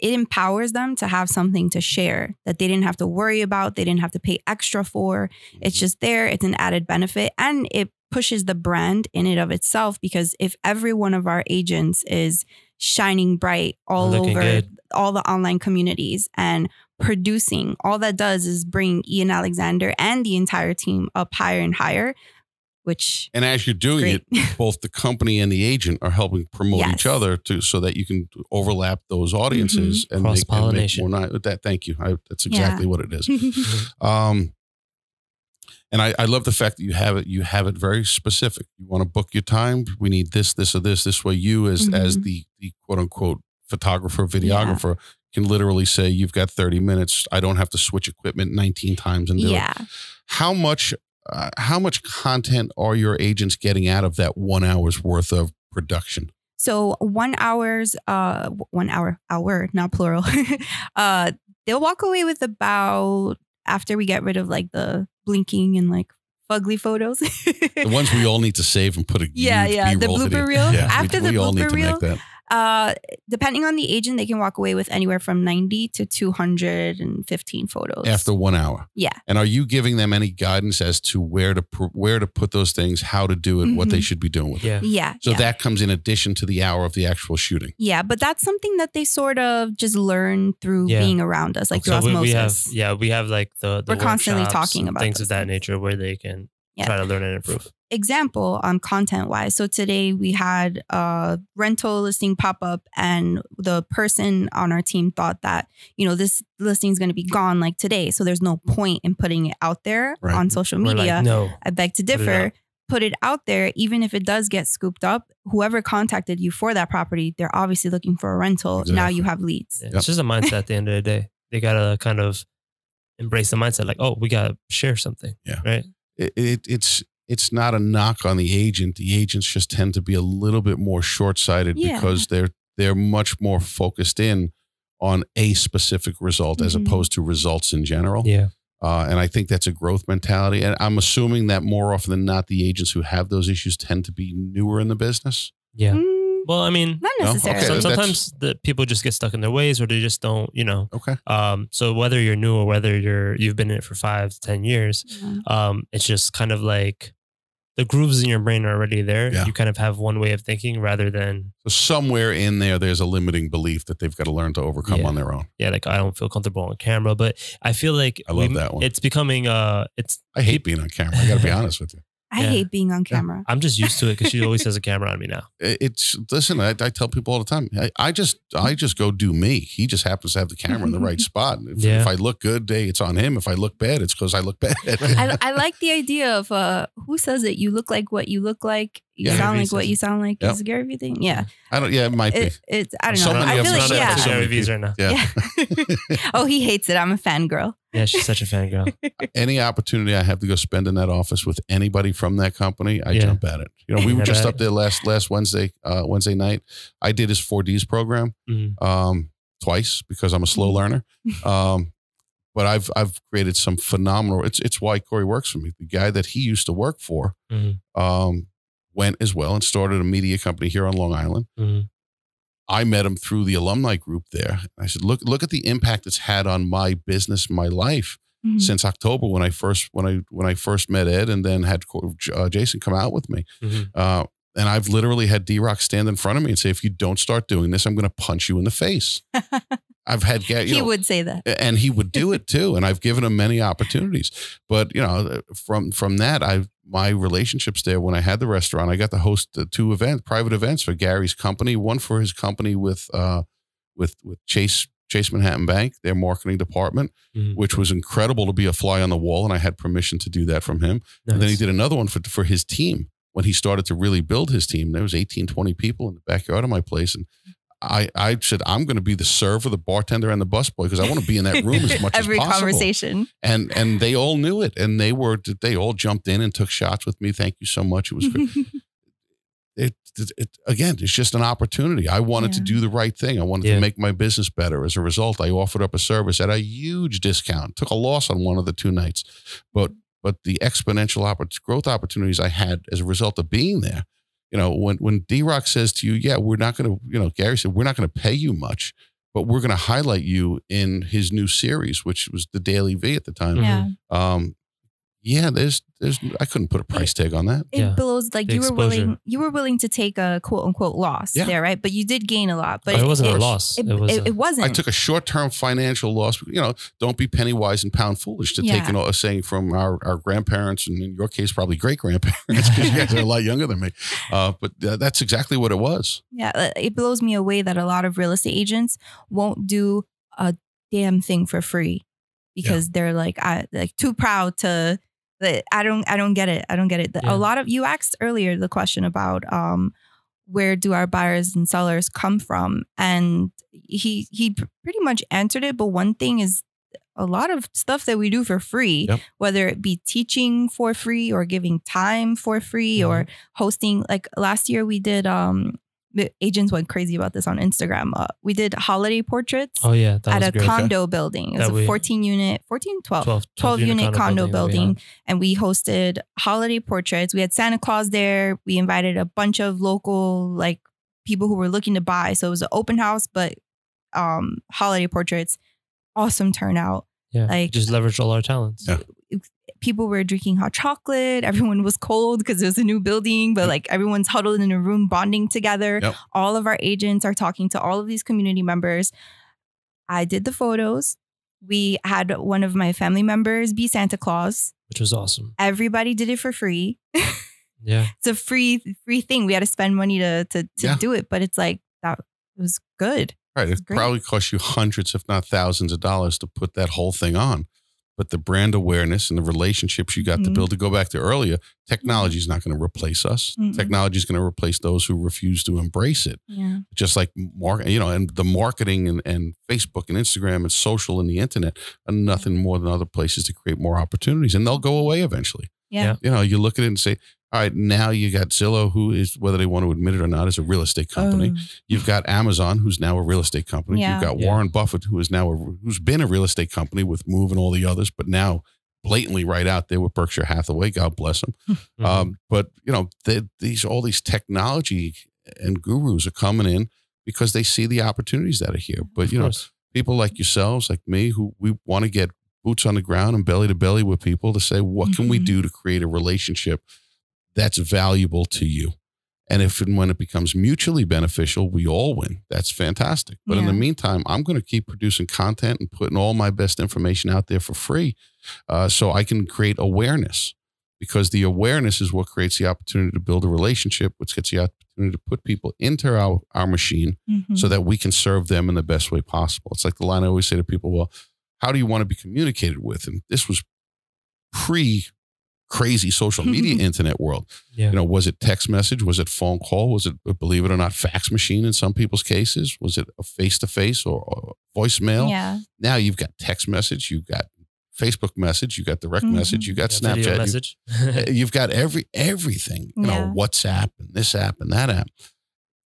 empowers them to have something to share that they didn't have to worry about. They didn't have to pay extra for. It's just there. It's an added benefit, and it pushes the brand in and of itself, because if every one of our agents is shining bright all over all the online communities and producing, all that does is bring Ian Alexander and the entire team up higher and higher, which. And as you're doing it, both the company and the agent are helping promote each other too, so that you can overlap those audiences and cross-pollination. Thank you. That's exactly what it is. And I love the fact that you have it very specific. You want to book your time. We need this, this, or this. This way you as the quote unquote photographer, videographer can literally say you've got 30 minutes. I don't have to switch equipment 19 times and do it. How much content are your agents getting out of that 1 hour's worth of production? So 1 hour's, hour, not plural. They'll walk away with about, after we get rid of like the blinking and like fugly photos. The ones we all need to save and put a the blooper reel. Yeah, after the blooper reel, depending on the agent, they can walk away with anywhere from 90 to 215 photos after 1 hour. Yeah. And are you giving them any guidance as to where to put those things, how to do it, what they should be doing with it? Yeah. So that comes in addition to the hour of the actual shooting. Yeah, but that's something that they sort of just learn through being around us, like through osmosis. We have like the we're constantly talking about things of that nature where they can try to learn and improve. Example on content wise. So today we had a rental listing pop up and the person on our team thought that, this listing is going to be gone like today. So there's no point in putting it out there on social media. Like, no, I beg to differ. Put it out there. Even if it does get scooped up, whoever contacted you for that property, they're obviously looking for a rental. Exactly. Now you have leads. Yeah. It's just a mindset at the end of the day. They got to kind of embrace the mindset like, oh, we got to share something. Yeah. Right. It's not a knock on the agent. The agents just tend to be a little bit more short-sighted because they're much more focused in on a specific result as opposed to results in general. Yeah. And I think that's a growth mentality. And I'm assuming that more often than not, the agents who have those issues tend to be newer in the business. Yeah. Well, I mean, not necessarily. No? Okay. Sometimes the people just get stuck in their ways or they just don't, Okay. So whether you're new or whether you've been in it for 5 to 10 years, it's just kind of like the grooves in your brain are already there. Yeah. You kind of have one way of thinking rather than... So somewhere in there's a limiting belief that they've got to learn to overcome on their own. Yeah, like I don't feel comfortable on camera, but I feel like... I love that one. It's becoming... I hate being on camera. I got to be honest with you. I hate being on camera. I'm just used to it because she always has a camera on me now. Listen, I tell people all the time, I just go do me. He just happens to have the camera in the right spot. If I look good, it's on him. If I look bad, it's because I look bad. I like the idea of who says it? You look like what you look like. You sound like what you sound like. Is it Gary Vee thing? Yeah. I don't. Yeah, it might be. It's. I don't know. I feel like Gary Vee's right now. Yeah. Oh, he hates it. I'm a fangirl. Yeah, she's such a fangirl. Any opportunity I have to go spend in that office with anybody from that company, I jump at it. We were just up there last Wednesday night. I did his 4Ds program twice because I'm a slow learner. But I've created some phenomenal. It's why Corey works for me. The guy that he used to work for. Went as well and started a media company here on Long Island. I met him through the alumni group there. I said, look at the impact it's had on my business, my life since October when I first met Ed and then had Jason come out with me. And I've literally had D Rock stand in front of me and say, if you don't start doing this, I'm going to punch you in the face. I've had Gary. He would say that, and he would do it too. And I've given him many opportunities, but from that, my relationships there. When I had the restaurant, I got to host two private events for Gary's company. One for his company with Chase Manhattan Bank, their marketing department, which was incredible to be a fly on the wall, and I had permission to do that from him. Nice. And then he did another one for his team when he started to really build his team. There was 18, 20 people in the backyard of my place, and I said, I'm going to be the server, the bartender, and the busboy because I want to be in that room as much as possible. Every conversation. And they all knew it. And they all jumped in and took shots with me. Thank you so much. It was Again, it's just an opportunity. I wanted to do the right thing. I wanted to make my business better. As a result, I offered up a service at a huge discount. Took a loss on one of the two nights. But the exponential growth opportunities I had as a result of being there. When D-Rock says to you, we're not going to, Gary said, we're not going to pay you much, but we're going to highlight you in his new series, which was The Daily V at the time. Yeah. I couldn't put a price tag on that. It blows like you were willing to take a quote unquote loss there, right? But you did gain a lot. But it wasn't a loss. It wasn't. I took a short-term financial loss. Don't be penny wise and pound foolish to take a saying from our grandparents, and in your case, probably great grandparents, because you guys are a lot younger than me. But that's exactly what it was. Yeah, it blows me away that a lot of real estate agents won't do a damn thing for free because they're like too proud to. I don't get it. Yeah. A lot of you asked earlier the question about where do our buyers and sellers come from, and he pretty much answered it. But one thing is a lot of stuff that we do for free, whether it be teaching for free or giving time for free or hosting. Like last year we did agents went crazy about this on Instagram. We did holiday portraits at a condo building. It was a 12 unit condo building. And we hosted holiday portraits. We had Santa Claus there. We invited a bunch of local people who were looking to buy. So it was an open house, but holiday portraits. Awesome turnout. Yeah. Just leveraged all our talents. Yeah. People were drinking hot chocolate. Everyone was cold because it was a new building, but everyone's huddled in a room bonding together. Yep. All of our agents are talking to all of these community members. I did the photos. We had one of my family members be Santa Claus, which was awesome. Everybody did it for free. Yeah. It's a free thing. We had to spend money to do it, but that was good. Right. It probably cost you hundreds, if not thousands of dollars to put that whole thing on. But the brand awareness and the relationships you got to build, to go back to earlier, technology is not going to replace us. Mm-hmm. Technology is going to replace those who refuse to embrace it. Yeah. Just like and the marketing and Facebook and Instagram and social and the internet are nothing more than other places to create more opportunities, and they'll go away eventually. Yeah. You look at it and say, all right, now you got Zillow, who is, whether they want to admit it or not, is a real estate company. Oh. You've got Amazon, who's now a real estate company. Yeah. You've got Warren Buffett, who is now who's been a real estate company with Move and all the others, but now blatantly right out there with Berkshire Hathaway. God bless them. Mm-hmm. All these technology and gurus are coming in because they see the opportunities that are here. But people like yourselves, like me, who we want to get boots on the ground and belly to belly with people to say, what can we do to create a relationship that's valuable to you? And if and when it becomes mutually beneficial, we all win. That's fantastic. But in the meantime, I'm going to keep producing content and putting all my best information out there for free so I can create awareness, because the awareness is what creates the opportunity to build a relationship, which gets the opportunity to put people into our machine so that we can serve them in the best way possible. It's like the line I always say to people, well, how do you want to be communicated with? And this was crazy social media internet world. Yeah. Was it text message? Was it phone call? Was it, believe it or not, fax machine in some people's cases? Was it a face-to-face or voicemail? Yeah. Now you've got text message, you've got Facebook message, you've got direct message, you've got Snapchat, message. You've got everything, WhatsApp and this app and that app.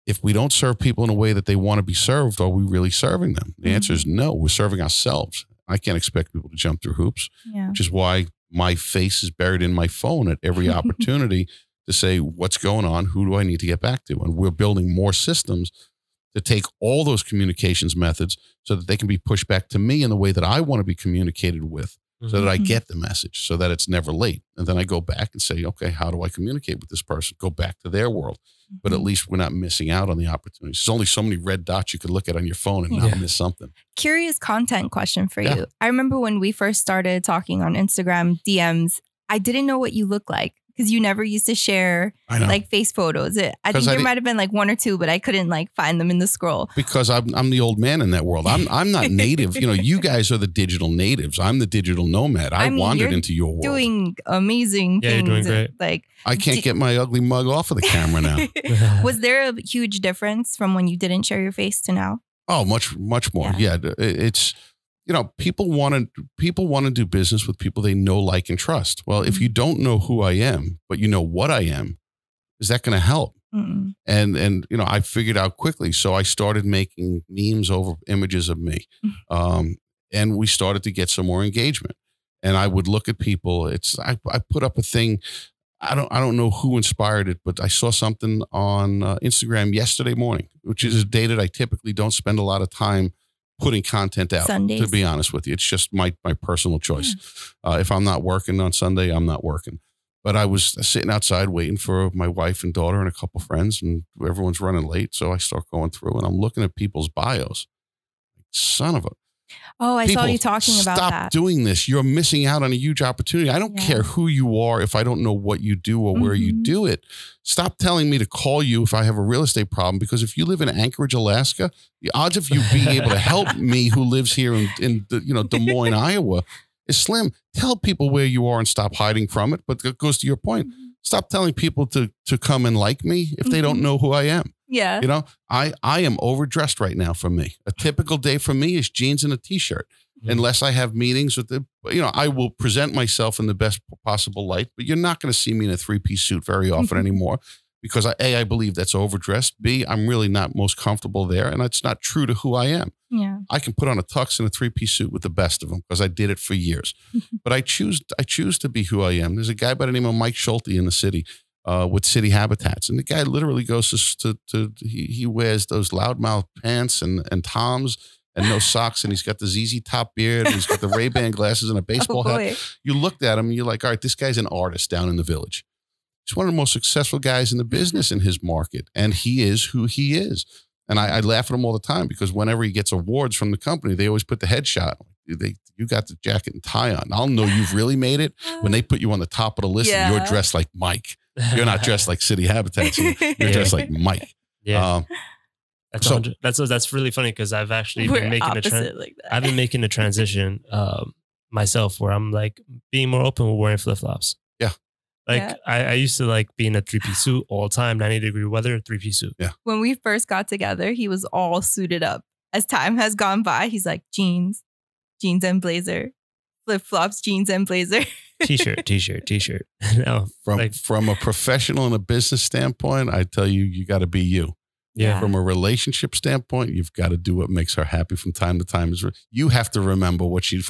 If we don't serve people in a way that they want to be served, are we really serving them? The answer is no, we're serving ourselves. I can't expect people to jump through hoops, which is why my face is buried in my phone at every opportunity to say, what's going on? Who do I need to get back to? And we're building more systems to take all those communications methods so that they can be pushed back to me in the way that I want to be communicated with, so that I get the message, so that it's never late. And then I go back and say, okay, how do I communicate with this person? Go back to their world. But at least we're not missing out on the opportunities. There's only so many red dots you could look at on your phone and not miss something. Curious content question for you. I remember when we first started talking on Instagram DMs, I didn't know what you look like, because you never used to share face photos. I think there might have been one or two, but I couldn't find them in the scroll. Because I'm the old man in that world. I'm not native. You guys are the digital natives. I'm the digital nomad. I wandered into your world. Doing amazing things. You're doing great. I can't get my ugly mug off of the camera now. Was there a huge difference from when you didn't share your face to now? Oh, much, much more. Yeah, it's... people want to do business with people they know, like, and trust. Well, if you don't know who I am, but you know what I am, is that going to help? Mm. And I figured out quickly. So I started making memes over images of me. And we started to get some more engagement, and I would look at people. I put up a thing. I don't know who inspired it, but I saw something on Instagram yesterday morning, which is a day that I typically don't spend a lot of time putting content out, Sundays. To be honest with you. It's just my personal choice. If I'm not working on Sunday, I'm not working. But I was sitting outside waiting for my wife and daughter and a couple friends, and everyone's running late. So I start going through and I'm looking at people's bios. Son of a... Oh, I saw you talking about that. Stop doing this. You're missing out on a huge opportunity. I don't care who you are if I don't know what you do or where you do it. Stop telling me to call you if I have a real estate problem, because if you live in Anchorage, Alaska, the odds of you being able to help me, who lives here in Des Moines, Iowa, is slim. Tell people where you are and stop hiding from it. But it goes to your point. Stop telling people to come and like me if they don't know who I am. Yeah. I am overdressed right now for me. A typical day for me is jeans and a t-shirt. Mm-hmm. Unless I have meetings with I will present myself in the best possible light, but you're not going to see me in a 3-piece suit very often anymore, because I believe that's overdressed. B, I'm really not most comfortable there, and it's not true to who I am. Yeah. I can put on a tux and a three-piece suit with the best of them because I did it for years. But I choose to be who I am. There's a guy by the name of Mike Schulte in the city with City Habitats, and the guy literally goes he wears those loudmouth pants and toms and no socks, and he's got the ZZ Top beard, and he's got the Ray-Ban glasses and a baseball hat. You looked at him, and you're like, all right, this guy's an artist down in the village. He's one of the most successful guys in the business in his market, and he is who he is. And I laugh at him all the time because whenever he gets awards from the company, they always put the headshot. You got the jacket and tie on. I'll know you've really made it when they put you on the top of the list and you're dressed like Mike. You're not dressed like City Habitats. You're dressed like Mike. Yeah. That's really funny because I've actually been making a transition myself where I'm like being more open with wearing flip-flops. Yeah. I used to like being a three-piece suit all the time, 90-degree weather, three-piece suit. Yeah. When we first got together, he was all suited up. As time has gone by, he's like jeans and blazer, flip-flops, jeans and blazer. T-shirt. No, from a professional and a business standpoint, I tell you, you got to be you. Yeah. From a relationship standpoint, you've got to do what makes her happy from time to time. You have to remember what she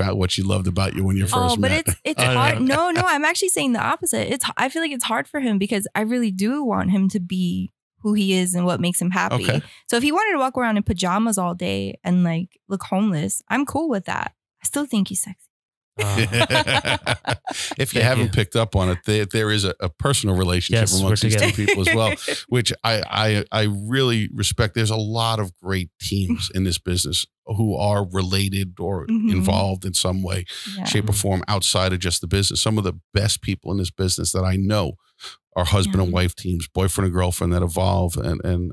loved about you when you first met. Oh, but it's hard. No, I'm actually saying the opposite. I feel like it's hard for him because I really do want him to be who he is and what makes him happy. Okay. So if he wanted to walk around in pajamas all day and like look homeless, I'm cool with that. I still think he's sexy. If you haven't picked up on it, there is a personal relationship amongst these two people as well, which I really respect. There's a lot of great teams in this business who are related or involved in some way, shape or form outside of just the business. Some of the best people in this business that I know are husband and wife teams, boyfriend and girlfriend that evolve, and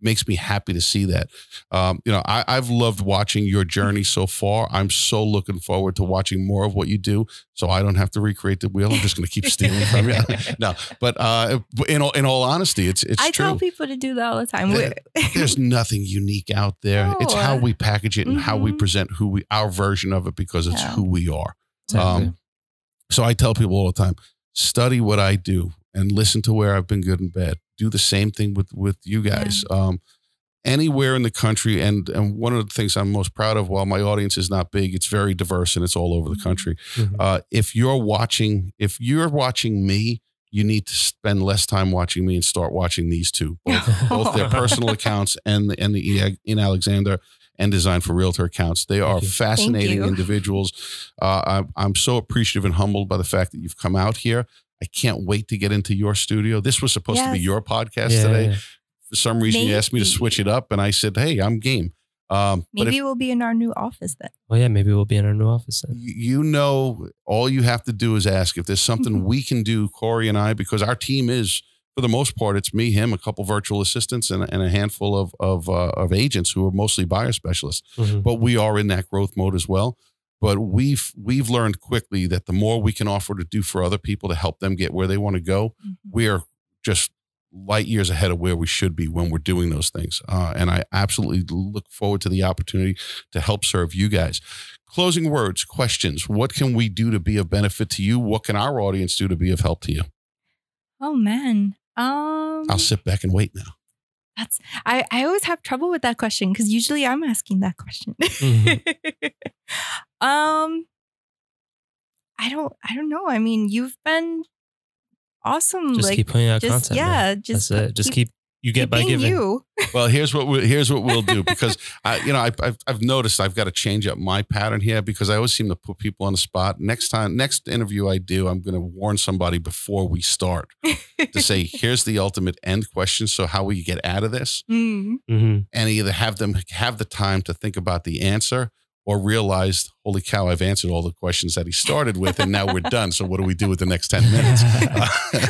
makes me happy to see that. I've loved watching your journey so far. I'm so looking forward to watching more of what you do. So I don't have to recreate the wheel. I'm just going to keep stealing from you. No, but in all honesty, it's true. I tell people to do that all the time. There's nothing unique out there. No. It's how we package it and how we present our version of it because it's who we are. Exactly. So I tell people all the time, study what I do and listen to where I've been good and bad. Do the same thing with you guys, anywhere in the country. And one of the things I'm most proud of, while my audience is not big, it's very diverse and it's all over the country. Mm-hmm. If you're watching me, you need to spend less time watching me and start watching these two, both their personal accounts and the Ian Alexander and Design for Realtor accounts. They are fascinating individuals. I'm so appreciative and humbled by the fact that you've come out here. I can't wait to get into your studio. This was supposed to be your podcast today. For some reason, you asked me to switch it up, and I said, hey, I'm game. Maybe we'll be in our new office then. Oh, yeah, maybe we'll be in our new office then. All you have to do is ask if there's something we can do, Corey and I, because our team is, for the most part, it's me, him, a couple virtual assistants, and a handful of agents who are mostly buyer specialists. Mm-hmm. But we are in that growth mode as well. But we've learned quickly that the more we can offer to do for other people to help them get where they want to go, we are just light years ahead of where we should be when we're doing those things. And I absolutely look forward to the opportunity to help serve you guys. Closing words, questions. What can we do to be of benefit to you? What can our audience do to be of help to you? Oh, man. I'll sit back and wait now. I always have trouble with that question because usually I'm asking that question. Mm-hmm. I don't know. I mean, you've been awesome. Just keep putting out content. Yeah, man. That's it. Just keep. You get by giving. You. Well, here's what we'll do because I've noticed I've got to change up my pattern here because I always seem to put people on the spot. Next interview I do, I'm going to warn somebody before we start to say, here's the ultimate end question. So how will you get out of this? Mm-hmm. And either have them have the time to think about the answer or realized, holy cow, I've answered all the questions that he started with and now we're done. So what do we do with the next 10 minutes?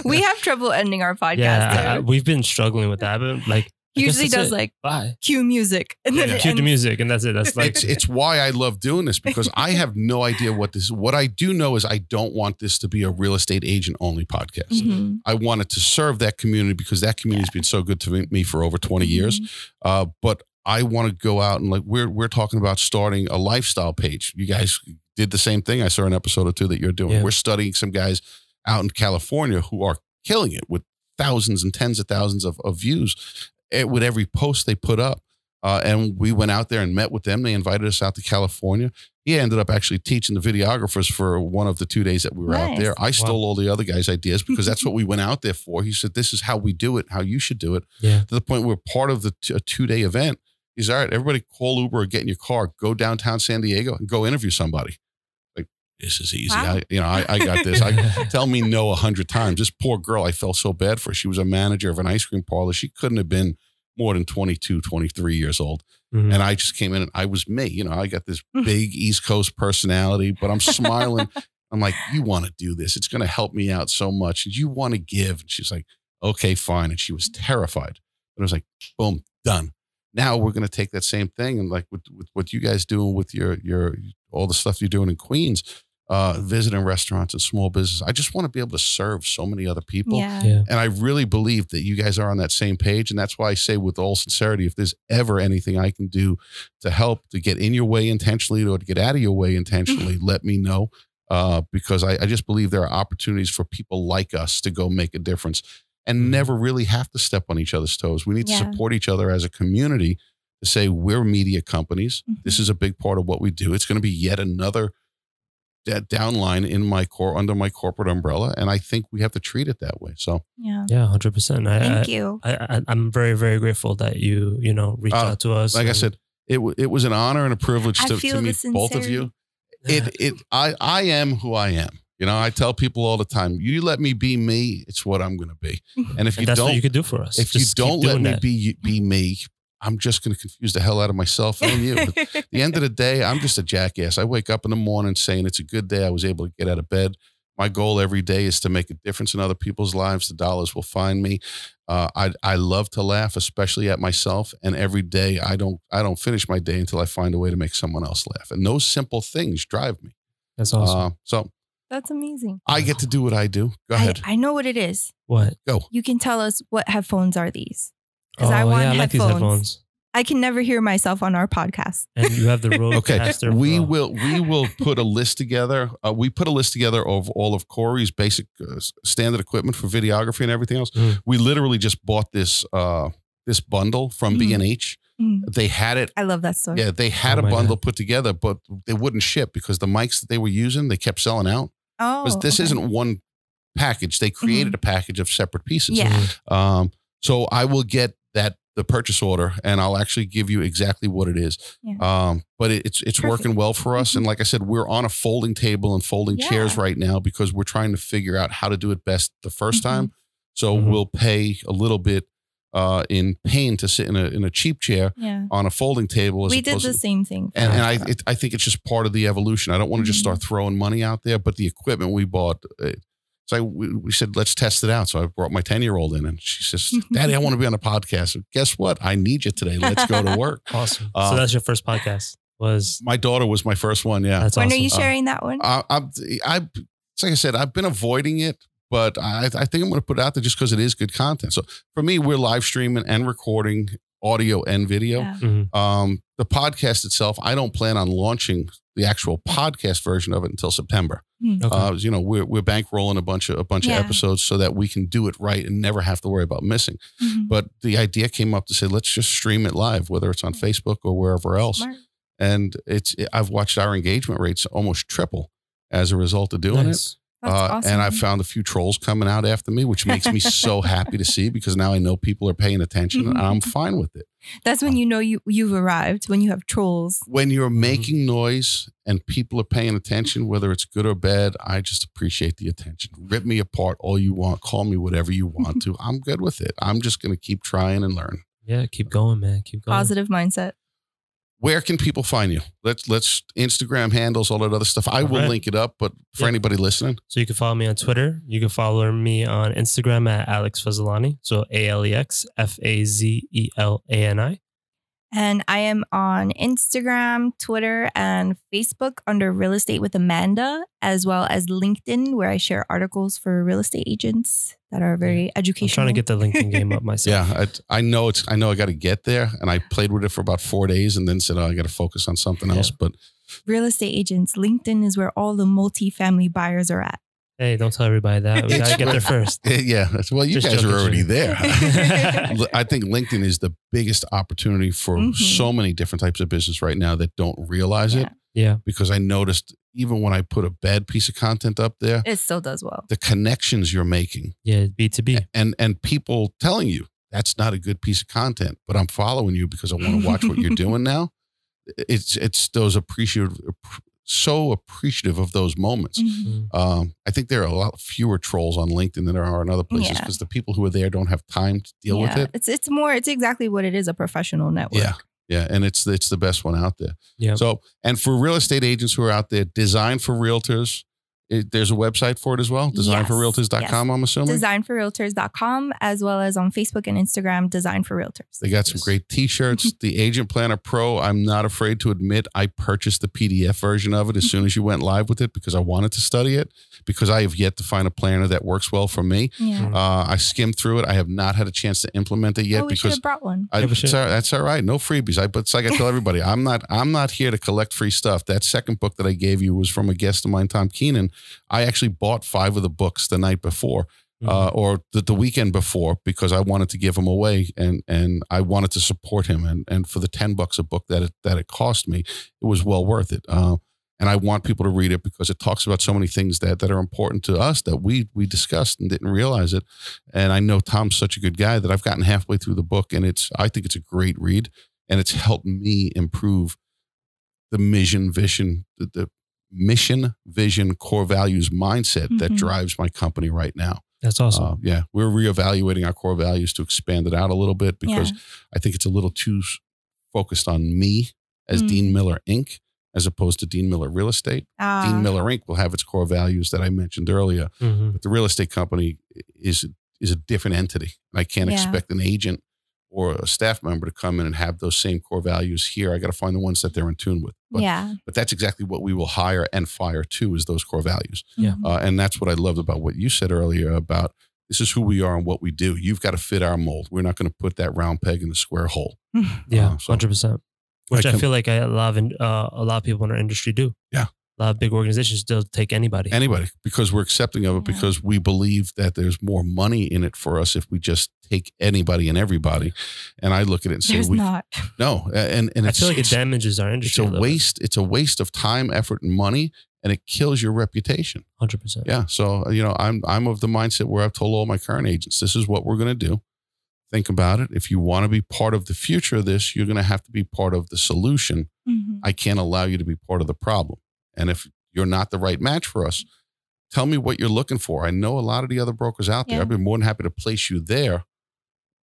We have trouble ending our podcast. Yeah, we've been struggling with that. But usually does it. Cue music. And then cue the music and that's it. That's it's why I love doing this because I have no idea what this is. What I do know is I don't want this to be a real estate agent only podcast. Mm-hmm. I wanted to serve that community because that community has been so good to me for over 20 years. But I want to go out and we're talking about starting a lifestyle page. You guys did the same thing. I saw an episode or two that you're doing. Yeah. We're studying some guys out in California who are killing it with thousands and tens of thousands of views with every post they put up. And we went out there and met with them. They invited us out to California. He ended up actually teaching the videographers for one of the 2 days that we were out there. I stole all the other guys' ideas because that's what we went out there for. He said, this is how we do it, how you should do it. Yeah. To the point where part of a 2 day event is, all right, everybody call Uber or get in your car, go downtown San Diego and go interview somebody. Like, this is easy. Wow. I got this. Tell me no 100 times. This poor girl, I felt so bad for her. She was a manager of an ice cream parlor. She couldn't have been more than 22, 23 years old. Mm-hmm. And I just came in and I was me. You know, I got this big East Coast personality, but I'm smiling. I'm like, you want to do this. It's going to help me out so much. You want to give. And she's like, okay, fine. And she was terrified. And I was like, boom, done. Now we're going to take that same thing. And like with what you guys doing with your all the stuff you're doing in Queens, visiting restaurants and small business. I just want to be able to serve so many other people. Yeah. Yeah. And I really believe that you guys are on that same page. And that's why I say with all sincerity, if there's ever anything I can do to help, to get in your way intentionally or to get out of your way intentionally, let me know. Because I just believe there are opportunities for people like us to go make a difference and never really have to step on each other's toes. We need to support each other as a community to say we're media companies. Mm-hmm. This is a big part of what we do. It's going to be yet another downline in my core under my corporate umbrella, and I think we have to treat it that way. So 100%. Thank you. I'm very, very grateful that you reached out to us. Like I said, it was an honor and a privilege to meet both of you. I am who I am. You know, I tell people all the time, you let me be me, it's what I'm going to be. And if you that's what you can do for us. If just you don't let me be me, I'm just going to confuse the hell out of myself and you. But at the end of the day, I'm just a jackass. I wake up in the morning saying it's a good day. I was able to get out of bed. My goal every day is to make a difference in other people's lives. The dollars will find me. I love to laugh, especially at myself. And every day I don't finish my day until I find a way to make someone else laugh. And those simple things drive me. That's awesome. That's amazing. I get to do what I do. Go ahead. I know what it is. What? Go. You can tell us what headphones are these. Because I want headphones. I like these headphones. I can never hear myself on our podcast. And you have the Rodecaster. Okay. We will put a list together. We put a list together of all of Corey's basic standard equipment for videography and everything else. Mm. We literally just bought this bundle from B&H. Mm. They had it. I love that story. Yeah, they had a bundle put together, but they wouldn't ship because the mics that they were using, they kept selling out. Oh, because this isn't one package. They created a package of separate pieces. Yeah. Mm-hmm. So I will get the purchase order and I'll actually give you exactly what it is. Yeah. But it's working well for us. And like I said, we're on a folding table and folding chairs right now because we're trying to figure out how to do it best the first time. So we'll pay a little bit in pain to sit in a cheap chair on a folding table. We did the same thing. And I think it's just part of the evolution. I don't want to just start throwing money out there, but the equipment we bought... So we said, let's test it out. So I brought my 10-year-old in and she says, Daddy, I want to be on a podcast. And guess what? I need you today. Let's go to work. Awesome. So that's your first podcast? My daughter was my first one. Yeah. That's awesome. When are you sharing that one? It's like I said, I've been avoiding it, but I think I'm going to put it out there just because it is good content. So for me, we're live streaming and recording audio and video. Yeah. Mm-hmm. The podcast itself, I don't plan on launching the actual podcast version of it until September. Okay. We're bankrolling a bunch of episodes so that we can do it right and never have to worry about missing. Mm-hmm. But the idea came up to say, let's just stream it live, whether it's on Facebook or wherever else. Smart. And I've watched our engagement rates almost triple as a result of doing it. Awesome. And I've found a few trolls coming out after me, which makes me so happy to see because now I know people are paying attention and I'm fine with it. That's when you've arrived, when you have trolls. When you're making noise and people are paying attention, whether it's good or bad, I just appreciate the attention. Rip me apart all you want. Call me whatever you want to. I'm good with it. I'm just going to keep trying and learn. Yeah, keep going, man. Keep going. Positive mindset. Where can people find you? Let's Instagram handles, all that other stuff. I will link it up, but for anybody listening. So you can follow me on Twitter. You can follow me on Instagram at Alex Fazelani. So AlexFazelani. And I am on Instagram, Twitter, and Facebook under Real Estate with Amanda, as well as LinkedIn, where I share articles for real estate agents that are very educational. I'm trying to get the LinkedIn game up myself. Yeah, I know I got to get there. And I played with it for about 4 days and then said, I got to focus on something else. But real estate agents, LinkedIn is where all the multifamily buyers are at. Hey, don't tell everybody that. We got to get there first. Yeah. Well, you guys are already there. I think LinkedIn is the biggest opportunity for so many different types of business right now that don't realize it. Yeah. Because I noticed even when I put a bad piece of content up there, it still does well. The connections you're making. Yeah, B2B. And people telling you that's not a good piece of content, but I'm following you because I want to watch what you're doing now. It's those appreciative of those moments. Mm-hmm. I think there are a lot fewer trolls on LinkedIn than there are in other places because the people who are there don't have time to deal with it. It's exactly what it is, a professional network. Yeah. Yeah. And it's the best one out there. Yeah. So, and for real estate agents who are out there, Design for Realtors, there's a website for it as well. Designforrealtors.com, I'm assuming. Designforrealtors.com, as well as on Facebook and Instagram, Design for Realtors. They got some great t-shirts. The Agent Planner Pro, I'm not afraid to admit, I purchased the PDF version of it as soon as you went live with it because I wanted to study it because I have yet to find a planner that works well for me. Yeah. I skimmed through it. I have not had a chance to implement it yet. Oh, we should have brought one. That's all right. No freebies. But it's like I tell everybody, I'm not here to collect free stuff. That second book that I gave you was from a guest of mine, Tom Keenan. I actually bought 5 of the books the night before or the weekend before because I wanted to give them away and I wanted to support him. And for the $10 a book that it cost me, it was well worth it. And I want people to read it because it talks about so many things that are important to us that we discussed and didn't realize it. And I know Tom's such a good guy that I've gotten halfway through the book and I think it's a great read and it's helped me improve the mission, vision, core values, mindset that drives my company right now. That's awesome. We're reevaluating our core values to expand it out a little bit because I think it's a little too focused on me as Dean Miller Inc. as opposed to Dean Miller Real Estate. Dean Miller Inc. will have its core values that I mentioned earlier, but the real estate company is a different entity. I can't expect an agent or a staff member to come in and have those same core values here. I got to find the ones that they're in tune with. But that's exactly what we will hire and fire to is those core values. Yeah. And that's what I loved about what you said earlier about this is who we are and what we do. You've got to fit our mold. We're not going to put that round peg in the square hole. Yeah, 100%. Which I feel like a lot of people in our industry do. Yeah. A lot of big organizations don't take anybody because we're accepting of it because we believe that there's more money in it for us if we just take anybody and everybody. And I look at it and say, I feel like it damages our industry. It's a waste. It's a waste of time, effort, and money, and it kills your reputation. 100%. Yeah. So I'm of the mindset where I've told all my current agents, this is what we're going to do. Think about it. If you want to be part of the future of this, you're going to have to be part of the solution. Mm-hmm. I can't allow you to be part of the problem. And if you're not the right match for us, tell me what you're looking for. I know a lot of the other brokers out there. I'd be more than happy to place you there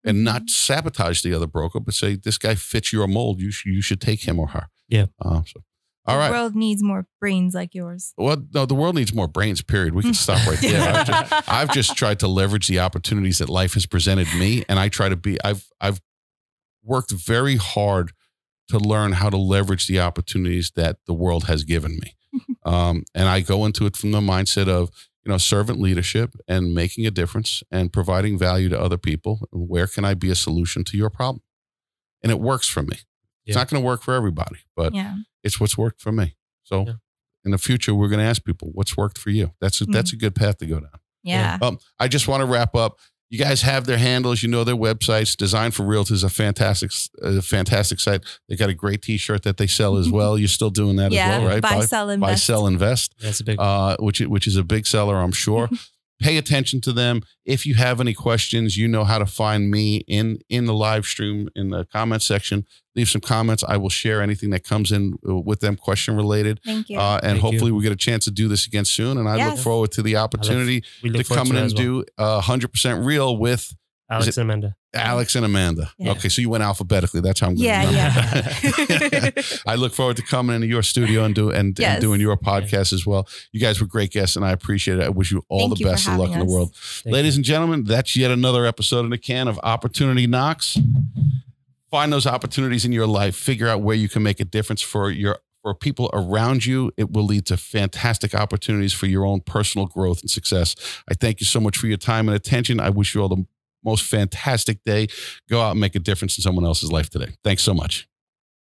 and not sabotage the other broker, but say, this guy fits your mold. You should take him or her. Yeah. The world needs more brains like yours. Well, no, the world needs more brains, period. We can stop right there. I've just tried to leverage the opportunities that life has presented me. And I try to be, I've worked very hard to learn how to leverage the opportunities that the world has given me. And I go into it from the mindset of, servant leadership and making a difference and providing value to other people. Where can I be a solution to your problem? And it works for me. Yeah. It's not going to work for everybody, but it's what's worked for me. So in the future, we're going to ask people what's worked for you. That's a good path to go down. Yeah. I just want to wrap up. You guys have their handles, their websites. Design for Realtors is a fantastic site. They got a great t-shirt that they sell as well. You're still doing that as well, right? Buy, sell, invest. That's a big which is a big seller, I'm sure. Pay attention to them. If you have any questions, you know how to find me in the live stream, in the comment section. Leave some comments. I will share anything that comes in with them, question related. Thank you. And hopefully we'll get a chance to do this again soon. And I look forward to the opportunity to come in and do 100% Real with Alex and Amanda. Yeah. Okay. So you went alphabetically. That's how I'm going to remember. I look forward to coming into your studio and doing your podcast as well. You guys were great guests and I appreciate it. I wish you all the best of luck in the world. Ladies and gentlemen, that's yet another episode in the can of Opportunity Knocks. Find those opportunities in your life. Figure out where you can make a difference for people around you. It will lead to fantastic opportunities for your own personal growth and success. I thank you so much for your time and attention. I wish you all the most fantastic day. Go out and make a difference in someone else's life today. Thanks so much.